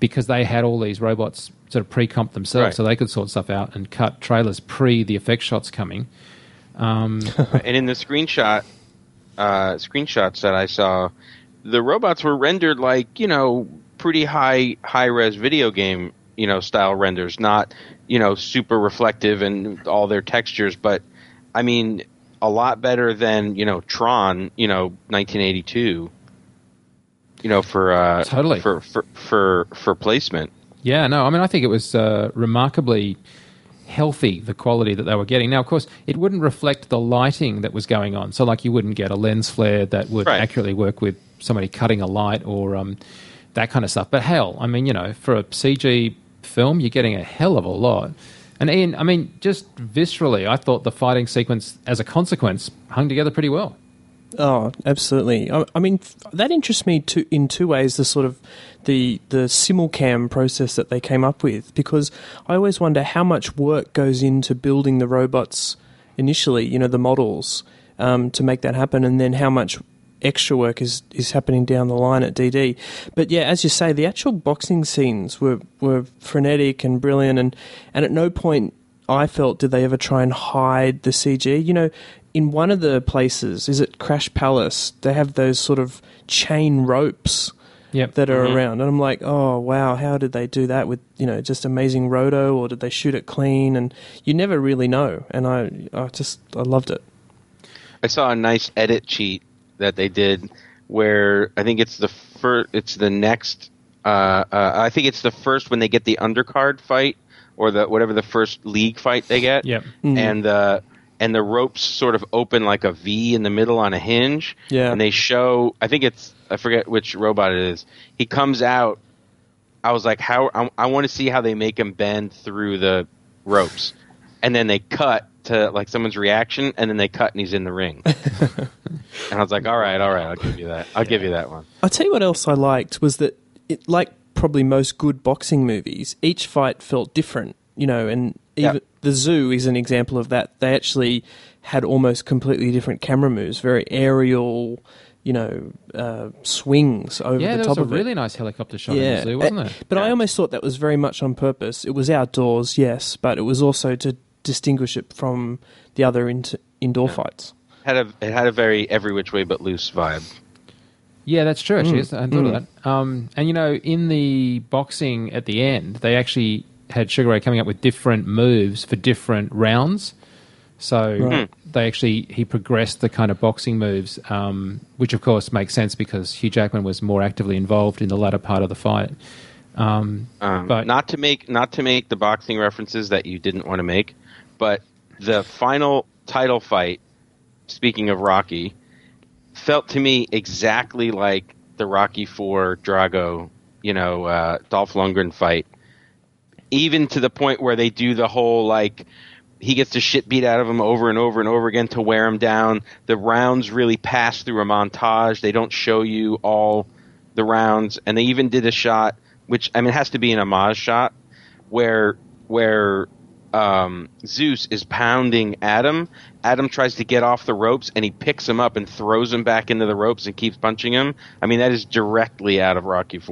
because they had all these robots sort of pre-comp themselves, so they could sort stuff out and cut trailers pre the effect shots coming. And in the screenshots that I saw, the robots were rendered like, you know, pretty high-res video game, you know, style renders, not, you know, super reflective and all their textures. But, I mean... a lot better than, you know, Tron, you know, 1982, you know, for placement. Yeah, no, I mean, I think it was remarkably healthy, the quality that they were getting. Now, of course, it wouldn't reflect the lighting that was going on. So, like, you wouldn't get a lens flare that would accurately work with somebody cutting a light or that kind of stuff. But hell, I mean, you know, for a CG film, you're getting a hell of a lot. And Ian, I mean, just viscerally, I thought the fighting sequence, as a consequence, hung together pretty well. Oh, absolutely. I mean, that interests me in two ways, the sort of the simulcam process that they came up with, because I always wonder how much work goes into building the robots initially, you know, the models, to make that happen, and then how much extra work is happening down the line at DD. But yeah, as you say, the actual boxing scenes were frenetic and brilliant, and at no point I felt did they ever try and hide the CG. You know, in one of the places, is it Crash Palace, they have those sort of chain ropes that are around, and I'm like, oh wow, how did they do that with, you know, just amazing roto, or did they shoot it clean? And you never really know, and I loved it. I saw a nice edit cheat that they did, where I think it's the first when they get the undercard fight, or the whatever the first league fight they get, and the ropes sort of open like a V in the middle on a hinge, and they show, I think it's, I forget which robot it is. He comes out. I was like, how? I want to see how they make him bend through the ropes, and then they cut to like someone's reaction, and then they cut and he's in the ring. And I was like, all right, I'll give you that. I'll give you that one. I'll tell you what else I liked was that, it, like probably most good boxing movies, each fight felt different, you know, and even The Zoo is an example of that. They actually had almost completely different camera moves, very aerial, you know, swings over the top of it. Yeah, there was a really nice helicopter shot in The Zoo, wasn't there? But I almost thought that was very much on purpose. It was outdoors, yes, but it was also to distinguish it from the other indoor fights. It had a very every which way but loose vibe. Yeah, that's true, actually. I thought of that. And, you know, in the boxing at the end, they actually had Sugar Ray coming up with different moves for different rounds. So he progressed the kind of boxing moves, which, of course, makes sense because Hugh Jackman was more actively involved in the latter part of the fight. But not to make the boxing references that you didn't want to make, but the final title fight, speaking of Rocky, felt to me exactly like the Rocky IV Drago, you know, Dolph Lundgren fight, even to the point where they do the whole, like, he gets the shit beat out of him over and over and over again to wear him down. The rounds really pass through a montage. They don't show you all the rounds. And they even did a shot, which, I mean, it has to be an homage shot, where Zeus is pounding Adam. Adam tries to get off the ropes, and he picks him up and throws him back into the ropes and keeps punching him. I mean, that is directly out of Rocky IV.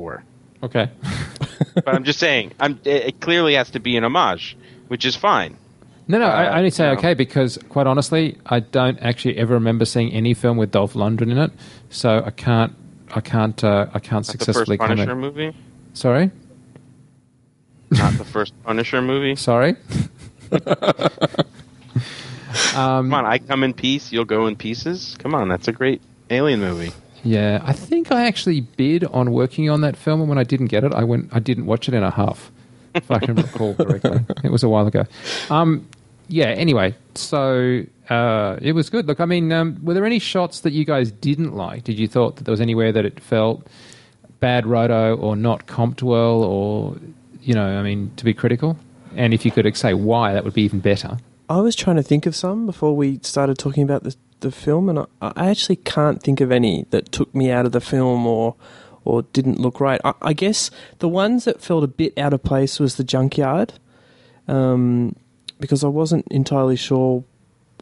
Okay. But I'm just saying, it clearly has to be an homage, which is fine. No, I only say okay because, quite honestly, I don't actually ever remember seeing any film with Dolph Lundgren in it, so I can't successfully comment. The first Punisher movie? Sorry? Not the first Punisher movie. Sorry. Come on, I come in peace, you'll go in pieces. Come on, that's a great alien movie. Yeah, I think I actually bid on working on that film, and when I didn't get it, I didn't watch it in a half, if I can recall correctly. It was a while ago. Anyway, so It was good. Look, I mean, were there any shots that you guys didn't like? Did you thought that there was anywhere that it felt bad roto or not comped well, or, you know, I mean, to be critical? And if you could say why, that would be even better. I was trying to think of some before we started talking about the film, and I actually can't think of any that took me out of the film or didn't look right. I guess the ones that felt a bit out of place was the junkyard, because I wasn't entirely sure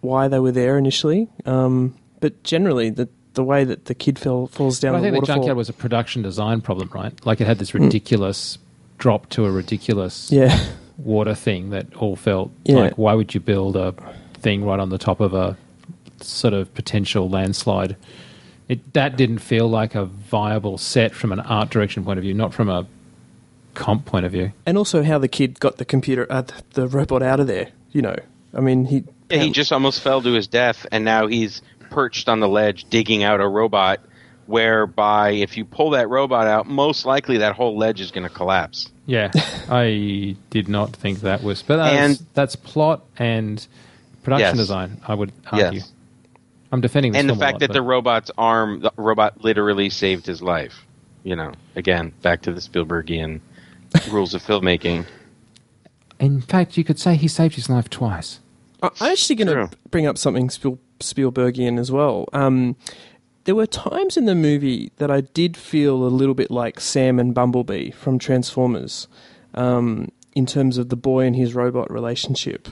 why they were there initially. But generally, the way that the kid falls down the waterfall... I think the junkyard was a production design problem, right? Like, it had this ridiculous drop to a ridiculous water thing that all felt like, why would you build a thing right on the top of a sort of potential landslide? That didn't feel like a viable set from an art direction point of view, not from a comp point of view. And also how the kid got the computer, the robot out of there, you know. I mean, he just almost fell to his death, and now he's perched on the ledge digging out a robot, whereby if you pull that robot out, most likely that whole ledge is going to collapse. Yeah, I did not think that was... But that's plot and production design, I would argue. Yes. I'm defending this. And the fact that the robot literally saved his life. You know, again, back to the Spielbergian rules of filmmaking. In fact, you could say he saved his life twice. I'm actually going to bring up something Spielbergian as well. There were times in the movie that I did feel a little bit like Sam and Bumblebee from Transformers, in terms of the boy and his robot relationship.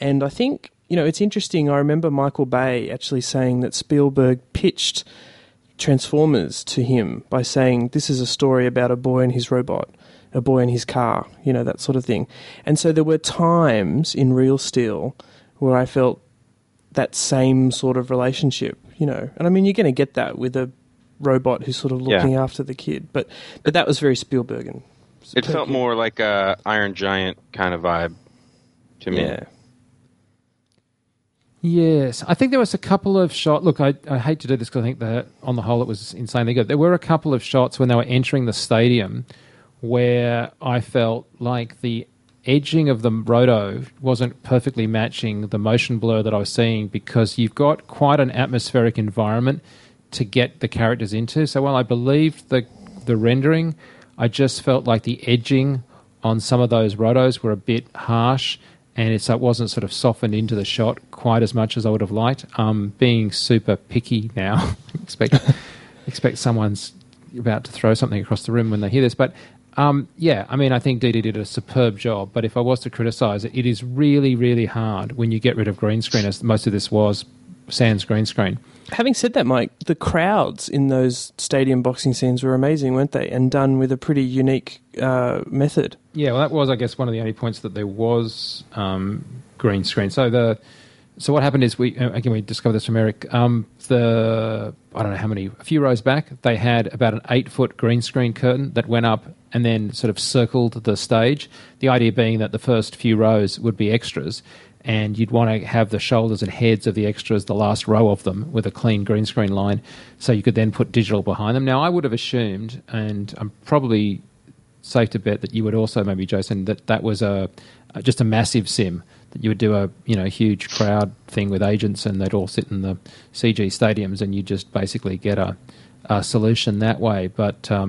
And I think, you know, it's interesting. I remember Michael Bay actually saying that Spielberg pitched Transformers to him by saying, this is a story about a boy and his robot, a boy and his car, you know, that sort of thing. And so there were times in Real Steel where I felt that same sort of relationship, you know. And I mean, you're going to get that with a robot who's sort of looking after the kid. But that was very Spielbergian. It felt more like a Iron Giant kind of vibe to me. Yeah. Yes, I think there was a couple of shots. Look, I hate to do this because I think that on the whole it was insanely good. There were a couple of shots when they were entering the stadium where I felt like the edging of the roto wasn't perfectly matching the motion blur that I was seeing, because you've got quite an atmospheric environment to get the characters into. So while I believed the rendering, I just felt like the edging on some of those rotos were a bit harsh, and it wasn't sort of softened into the shot quite as much as I would have liked. Being super picky now. expect someone's about to throw something across the room when they hear this. But, I mean, I think DD did a superb job. But if I was to criticise it, it is really, really hard when you get rid of green screen, as most of this was sans green screen. Having said that, Mike, the crowds in those stadium boxing scenes were amazing, weren't they? And done with a pretty unique method. Yeah, well, that was, I guess, one of the only points that there was green screen. So what happened is we discovered this from Eric. I don't know how many, a few rows back, they had about an 8-foot green screen curtain that went up and then sort of circled the stage. The idea being that the first few rows would be extras, and you'd want to have the shoulders and heads of the extras, the last row of them, with a clean green screen line, so you could then put digital behind them. Now, I would have assumed, and I'm probably safe to bet that you would also, maybe, Jason, that was just a massive sim, that you would do a huge crowd thing with agents and they'd all sit in the CG stadiums, and you just basically get a solution that way. But, I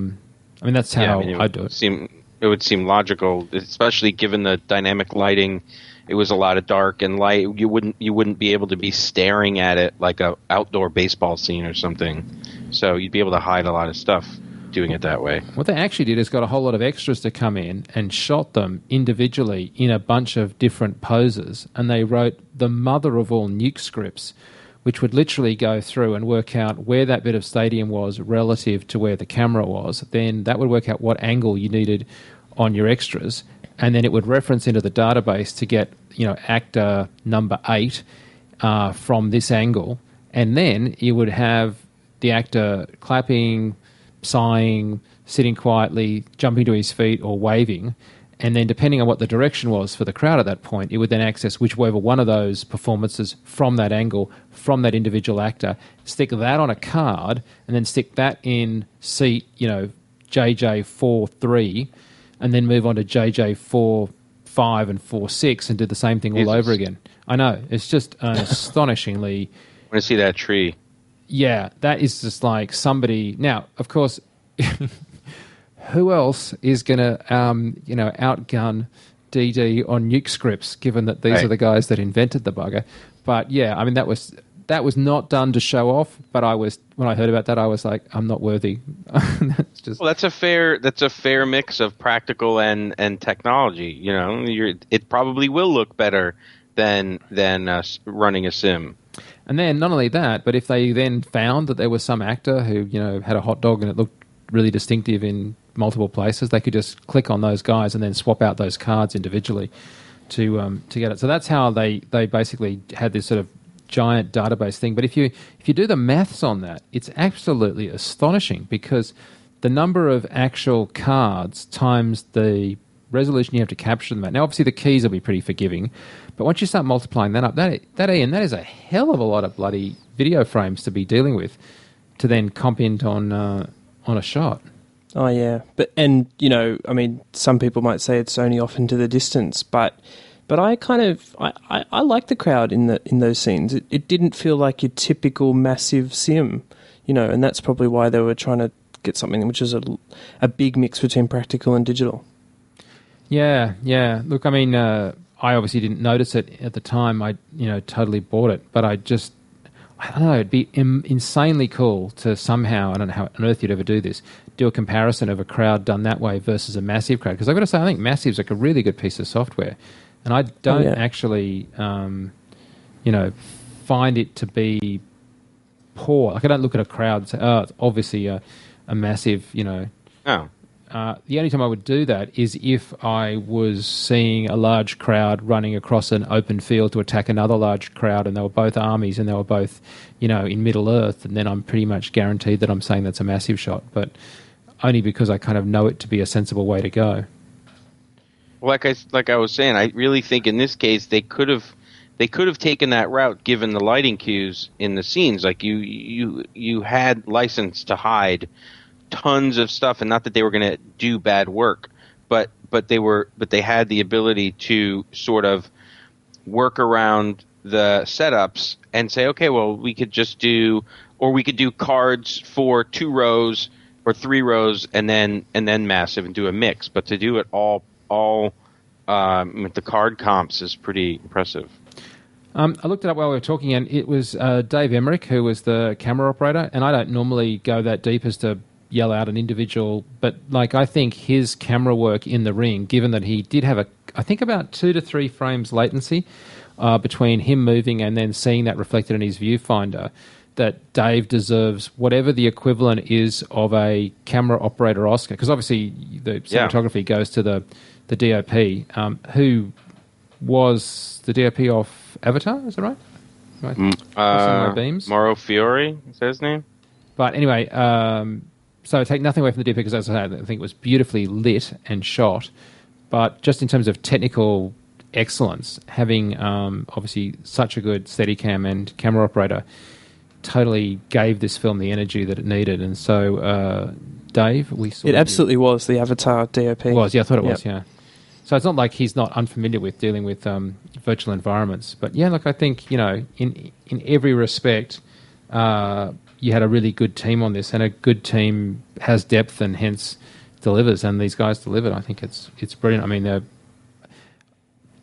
mean, that's how I'd do it. It would seem logical, especially given the dynamic lighting. It was a lot of dark and light. You wouldn't be able to be staring at it like a outdoor baseball scene or something. So you'd be able to hide a lot of stuff doing it that way. What they actually did is got a whole lot of extras to come in and shot them individually in a bunch of different poses. And they wrote the mother of all Nuke scripts, which would literally go through and work out where that bit of stadium was relative to where the camera was. Then that would work out what angle you needed on your extras. And then it would reference into the database to get, actor number 8 from this angle. And then you would have the actor clapping, sighing, sitting quietly, jumping to his feet or waving. And then depending on what the direction was for the crowd at that point, it would then access whichever one of those performances from that angle, from that individual actor, stick that on a card, and then stick that in seat, JJ43, and then move on to JJ4 5 and 4.6 and did the same thing all over again. I know. It's just astonishingly... I want to see that tree. Yeah, that is just like somebody... Now, of course, who else is going to outgun DD on nuke scripts, given that these are the guys that invented the bugger? But yeah, I mean, that was not done to show off, but when I heard about that, I was like, I'm not worthy. That's a fair mix of practical and technology. You know, it probably will look better than running a sim. And then not only that, but if they then found that there was some actor who had a hot dog and it looked really distinctive in multiple places, they could just click on those guys and then swap out those cards individually to get it. So that's how they basically had this sort of giant database thing. But if you do the maths on that, it's absolutely astonishing, because the number of actual cards times the resolution you have to capture them at. Now, obviously, the keys will be pretty forgiving, but once you start multiplying that up, that is a hell of a lot of bloody video frames to be dealing with to then comp int on a shot. Oh yeah, some people might say it's only off into the distance, but I like the crowd in those scenes. It didn't feel like your typical massive sim, and that's probably why they were trying to get something which is a big mix between practical and digital. Yeah. Look, I mean, I obviously didn't notice it at the time. I, totally bought it, but I don't know. It'd be insanely cool to somehow, I don't know how on earth you'd ever do this, do a comparison of a crowd done that way versus a Massive crowd. Because I've got to say, I think Massive's like a really good piece of software, and I don't actually, find it to be poor. Like, I don't look at a crowd and say, oh, it's obviously a Massive, Oh. The only time I would do that is if I was seeing a large crowd running across an open field to attack another large crowd, and they were both armies and they were both, in Middle Earth, and then I'm pretty much guaranteed that I'm saying that's a massive shot, but only because I kind of know it to be a sensible way to go. Like I was saying, I really think in this case they could have taken that route given the lighting cues in the scenes. Like you had license to hide tons of stuff, and not that they were going to do bad work, but they had the ability to sort of work around the setups and say, okay, well, we could do cards for 2 rows or 3 rows and then massive and do a mix, but to do it all with the card comps is pretty impressive. I looked it up while we were talking, and it was Dave Emmerich who was the camera operator, and I don't normally go that deep as to yell out an individual, but like I think his camera work in the ring, given that he did have about 2 to 3 frames latency between him moving and then seeing that reflected in his viewfinder, that Dave deserves whatever the equivalent is of a camera operator Oscar, because obviously the cinematography goes to the DOP, who was the DOP of Avatar, is that right? Mauro Fiore is that his name? But anyway, so take nothing away from the DP, because as I said, I think it was beautifully lit and shot. But just in terms of technical excellence, having obviously such a good Steadicam and camera operator totally gave this film the energy that it needed. And so, Dave, we saw... It absolutely was the Avatar DOP. It was, yeah, I thought it was, yeah. So it's not like he's not unfamiliar with dealing with virtual environments. But yeah, look, I think, in every respect... you had a really good team on this, and a good team has depth and hence delivers, and these guys delivered. I think it's brilliant. I mean,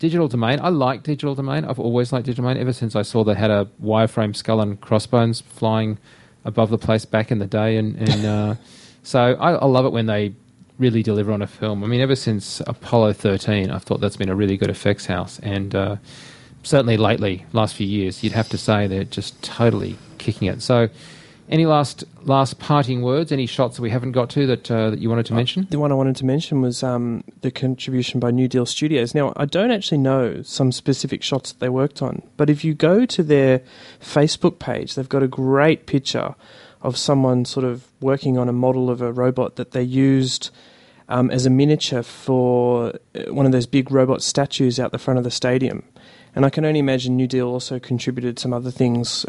Digital Domain, I like Digital Domain. I've always liked Digital Domain ever since I saw they had a wireframe skull and crossbones flying above the place back in the day. And so I love it when they really deliver on a film. I mean, ever since Apollo 13, I've thought that's been a really good effects house. And certainly lately, last few years, you'd have to say they're just totally kicking it. So... Any last parting words? Any shots that we haven't got to that you wanted to mention? The one I wanted to mention was the contribution by New Deal Studios. Now, I don't actually know some specific shots that they worked on, but if you go to their Facebook page, they've got a great picture of someone sort of working on a model of a robot that they used as a miniature for one of those big robot statues out the front of the stadium. And I can only imagine New Deal also contributed some other things,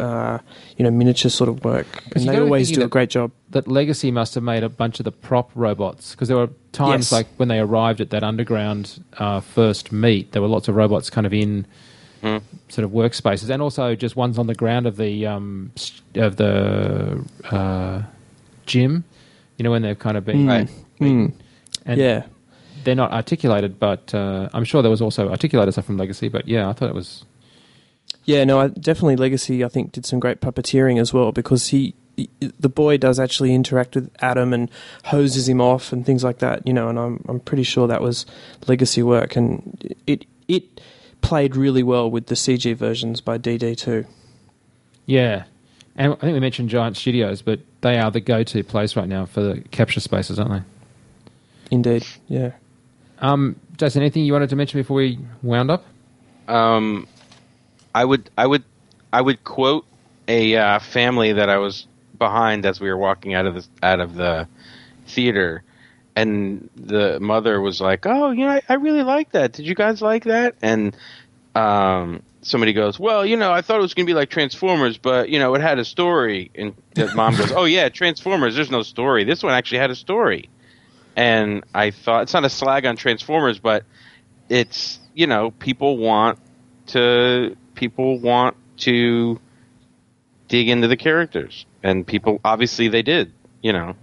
miniature sort of work. And they always do a great job. That Legacy must have made a bunch of the prop robots, because there were times like when they arrived at that underground first meet, there were lots of robots kind of in sort of workspaces, and also just ones on the ground of the gym, when they've kind of been... And they're not articulated, but I'm sure there was also articulated stuff from Legacy, but I thought it was... Yeah, no, definitely Legacy, I think, did some great puppeteering as well, because the boy does actually interact with Adam and hoses him off and things like that, and I'm pretty sure that was Legacy work, and it played really well with the CG versions by DD too. Yeah, and I think we mentioned Giant Studios, but they are the go-to place right now for the capture spaces, aren't they? Indeed, yeah. Jason, anything you wanted to mention before we wound up? I would quote a family that I was behind as we were walking out of the theater, and the mother was like, "Oh, I really like that. Did you guys like that?" And somebody goes, "Well, I thought it was going to be like Transformers, but it had a story." And the mom goes, "Oh yeah, Transformers. There's no story. This one actually had a story." And I thought, it's not a slag on Transformers, but it's, people want to dig into the characters, and people obviously they did, I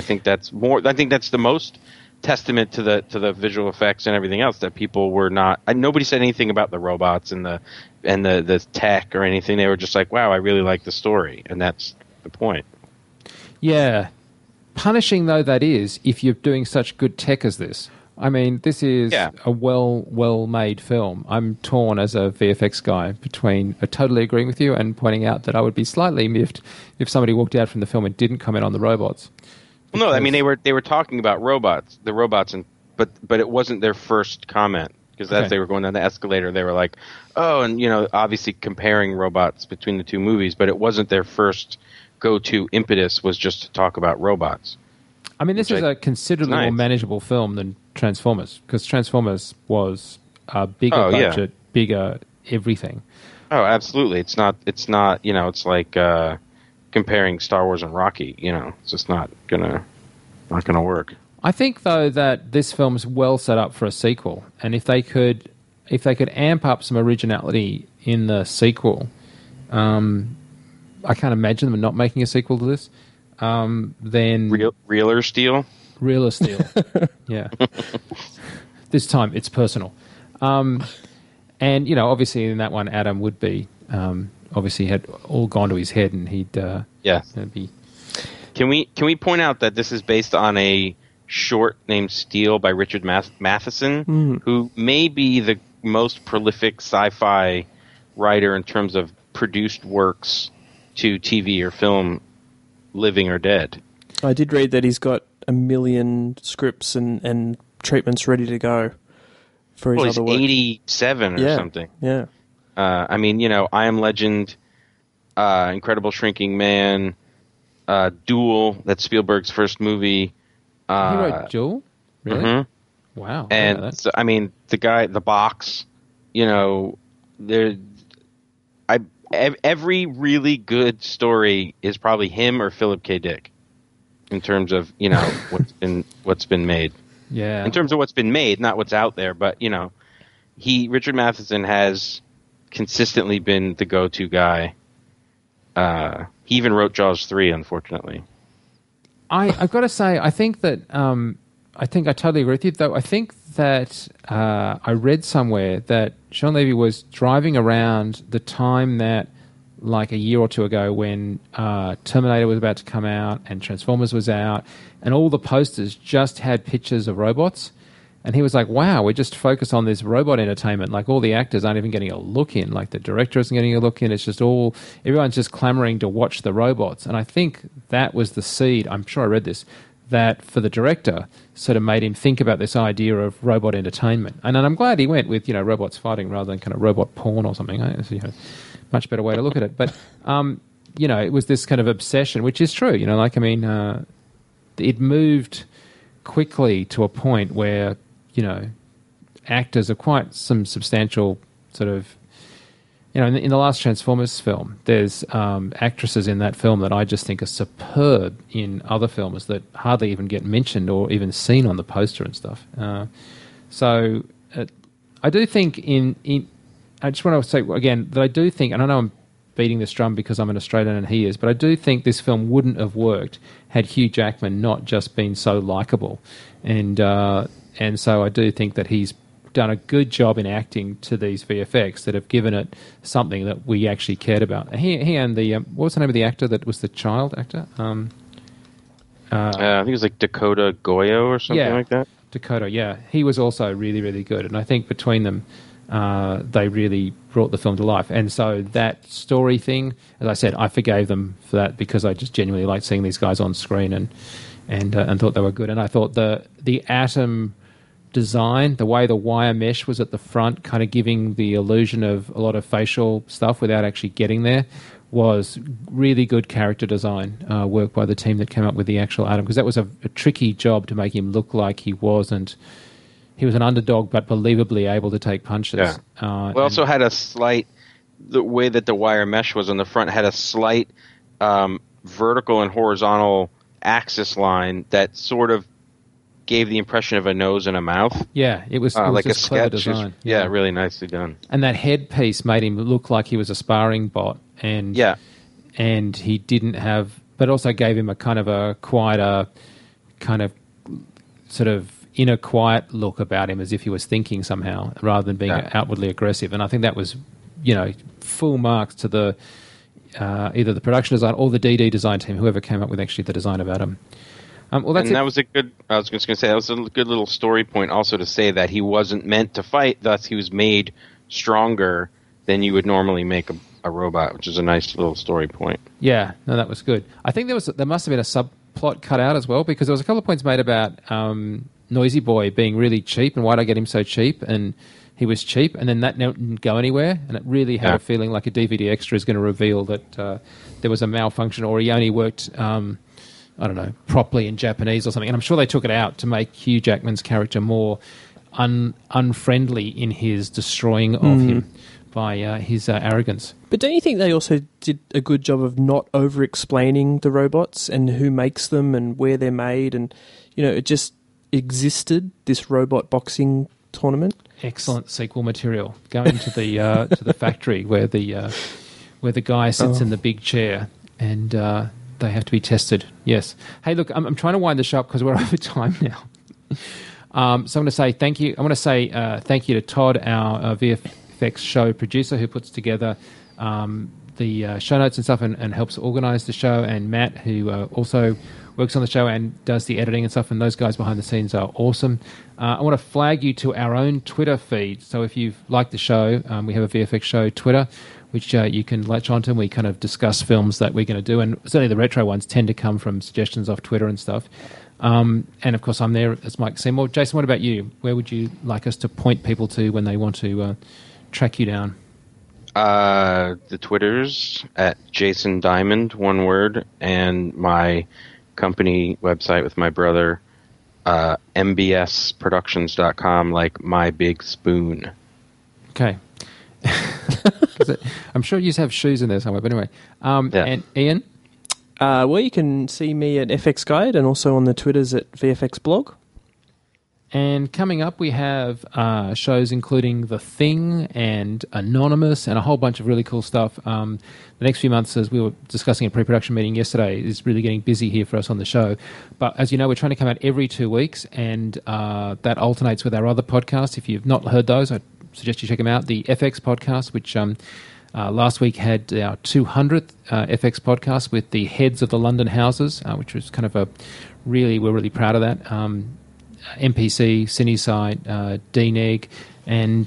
think that's the most testament to the visual effects and everything else, that people were not, nobody said anything about the robots and the tech or anything. They were just like, wow, I really like the story. And that's the point. Yeah. Punishing though that is, if you're doing such good tech as this. I mean, this is a well made film. I'm torn as a VFX guy between totally agreeing with you and pointing out that I would be slightly miffed if somebody walked out from the film and didn't comment on the robots. Well, no, I mean they were talking about robots, but it wasn't their first comment, because as they were going down the escalator, they were like, oh, and obviously comparing robots between the two movies, but it wasn't their first go-to impetus was just to talk about robots. I mean, this is a considerably more manageable film than Transformers, because Transformers was a bigger budget, bigger everything. Oh, absolutely. It's not. It's like comparing Star Wars and Rocky. It's just not gonna work. I think though that this film's well set up for a sequel, and if they could amp up some originality in the sequel. I can't imagine them not making a sequel to this. Then Realer Steel. Yeah. This time it's personal. And obviously in that one, Adam would be obviously had all gone to his head, and he'd be. Can we point out that this is based on a short named Steel by Richard Matheson, who may be the most prolific sci-fi writer in terms of produced works to TV or film, living or dead. I did read that he's got 1 million scripts and treatments ready to go for his other work. He's 87 or something. Yeah. I Am Legend, Incredible Shrinking Man, Duel, that's Spielberg's first movie. He wrote Duel? Really? Mm-hmm. Wow. And, so, the guy, The Box, every really good story is probably him or Philip K. Dick, in terms of what's been made. Yeah. In terms of what's been made, not what's out there, but Richard Matheson has consistently been the go-to guy. He even wrote Jaws 3, unfortunately. I've got to say, I think that I totally agree with you. Though I think that I read somewhere that Sean Levy was driving around the time that, like a year or two ago, when Terminator was about to come out and Transformers was out, and all the posters just had pictures of robots, and he was like, "Wow, we're just focused on this robot entertainment. Like all the actors aren't even getting a look in. Like the director isn't getting a look in. It's just all everyone's just clamoring to watch the robots." And I think that was the seed. I'm sure I read this. That for the director sort of made him think about this idea of robot entertainment, and I'm glad he went with robots fighting rather than kind of robot porn or something. It's much better way to look at it. But it was this kind of obsession, which is true. It moved quickly to a point where actors of quite some substantial sort of, you know, in the last Transformers film, there's actresses in that film that I just think are superb in other films that hardly even get mentioned or even seen on the poster and stuff. So I do think I just want to say again that I do think, and I know I'm beating this drum because I'm an Australian and he is, but I do think this film wouldn't have worked had Hugh Jackman not just been so likable. And so I do think that he's done a good job in acting to these VFX that have given it something that we actually cared about. He and the what was the name of the actor that was the child actor? I think it was like Dakota Goyo or something like that. Dakota, yeah, he was also really, really good, and I think between them, they really brought the film to life. And so that story thing, as I said, I forgave them for that because I just genuinely liked seeing these guys on screen and thought they were good. And I thought the atom design, the way the wire mesh was at the front, kind of giving the illusion of a lot of facial stuff without actually getting there, was really good character design work by the team that came up with the actual atom, because that was a tricky job to make him look like he wasn't. He was an underdog, but believably able to take punches. Yeah. We also had a slight, the way that the wire mesh was on the front had a slight vertical and horizontal axis line that sort of gave the impression of a nose and a mouth. Yeah, it was like a sketch design. Yeah, really nicely done. And that headpiece made him look like he was a sparring bot, and he didn't have, but also gave him a kind of a quieter, kind of sort of inner quiet look about him, as if he was thinking somehow, rather than being outwardly aggressive. And I think that was, you know, full marks to the either the production design or the DD design team, whoever came up with actually the design of Adam. That was a good. I was just going to say that was a good little story point. Also, to say that he wasn't meant to fight; thus, he was made stronger than you would normally make a robot, which is a nice little story point. Yeah, no, that was good. I think there must have been a subplot cut out as well, because there was a couple of points made about Noisy Boy being really cheap and why did I get him so cheap, and he was cheap, and then that didn't go anywhere, and it really had a feeling like a DVD extra is going to reveal that there was a malfunction, or he only worked. I don't know, properly in Japanese or something. And I'm sure they took it out to make Hugh Jackman's character more unfriendly in his destroying of him by his arrogance. But don't you think they also did a good job of not over-explaining the robots and who makes them and where they're made? And, you know, it just existed, this robot boxing tournament. Excellent sequel material. Going to the to the factory where the guy sits in the big chair and... they have to be tested. Yes. Hey, look, I'm trying to wind this up because we're over time now. So I'm going to say thank you. I want to say thank you to Todd, our VFX show producer, who puts together the show notes and stuff and helps organize the show, and Matt, who also works on the show and does the editing and stuff, and those guys behind the scenes are awesome. I want to flag you to our own Twitter feed. So if you've liked the show, we have a VFX show Twitter, which you can latch onto, and we kind of discuss films that we're going to do. And certainly the retro ones tend to come from suggestions off Twitter and stuff. And, of course, I'm there as Mike Seymour. Jason, what about you? Where would you like us to point people to when they want to track you down? The Twitters at Jason Diamond, one word, and my company website with my brother, mbsproductions.com, like My Big Spoon. Okay. I'm sure you have shoes in there somewhere, but anyway. And Ian? Well, you can see me at FX Guide and also on the Twitters at VFX Blog. And coming up, we have shows including The Thing and Anonymous and a whole bunch of really cool stuff. The next few months, as we were discussing at pre-production meeting yesterday, is really getting busy here for us on the show. But as you know, we're trying to come out every 2 weeks, and that alternates with our other podcasts. If you've not heard those, I suggest you check them out. The FX podcast, which last week had our 200th FX podcast with the heads of the London houses, which was kind of a really, we're really proud of that. MPC, CineSite, DNEG, and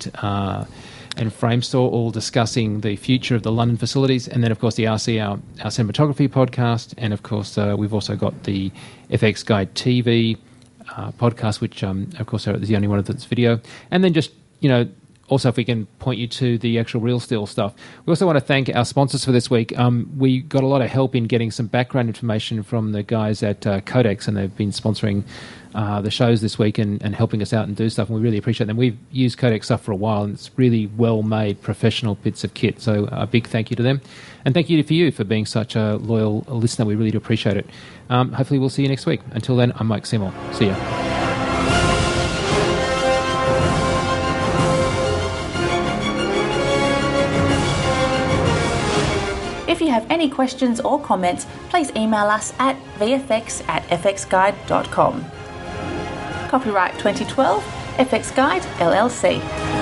Framestore, all discussing the future of the London facilities. And then, of course, the RC, our cinematography podcast. And, of course, we've also got the FX Guide TV podcast, which, of course, is the only one that's video. And then just, you know, also, if we can point you to the actual Real Steel stuff. We also want to thank our sponsors for this week. We got a lot of help in getting some background information from the guys at Codex, and they've been sponsoring the shows this week and helping us out and do stuff, and we really appreciate them. We've used Codex stuff for a while, and it's really well-made professional bits of kit, so a big thank you to them. And thank you to you for being such a loyal listener. We really do appreciate it. Hopefully we'll see you next week. Until then, I'm Mike Seymour. See ya. If you have any questions or comments, please email us at vfx@fxguide.com. Copyright 2012, FX Guide, LLC.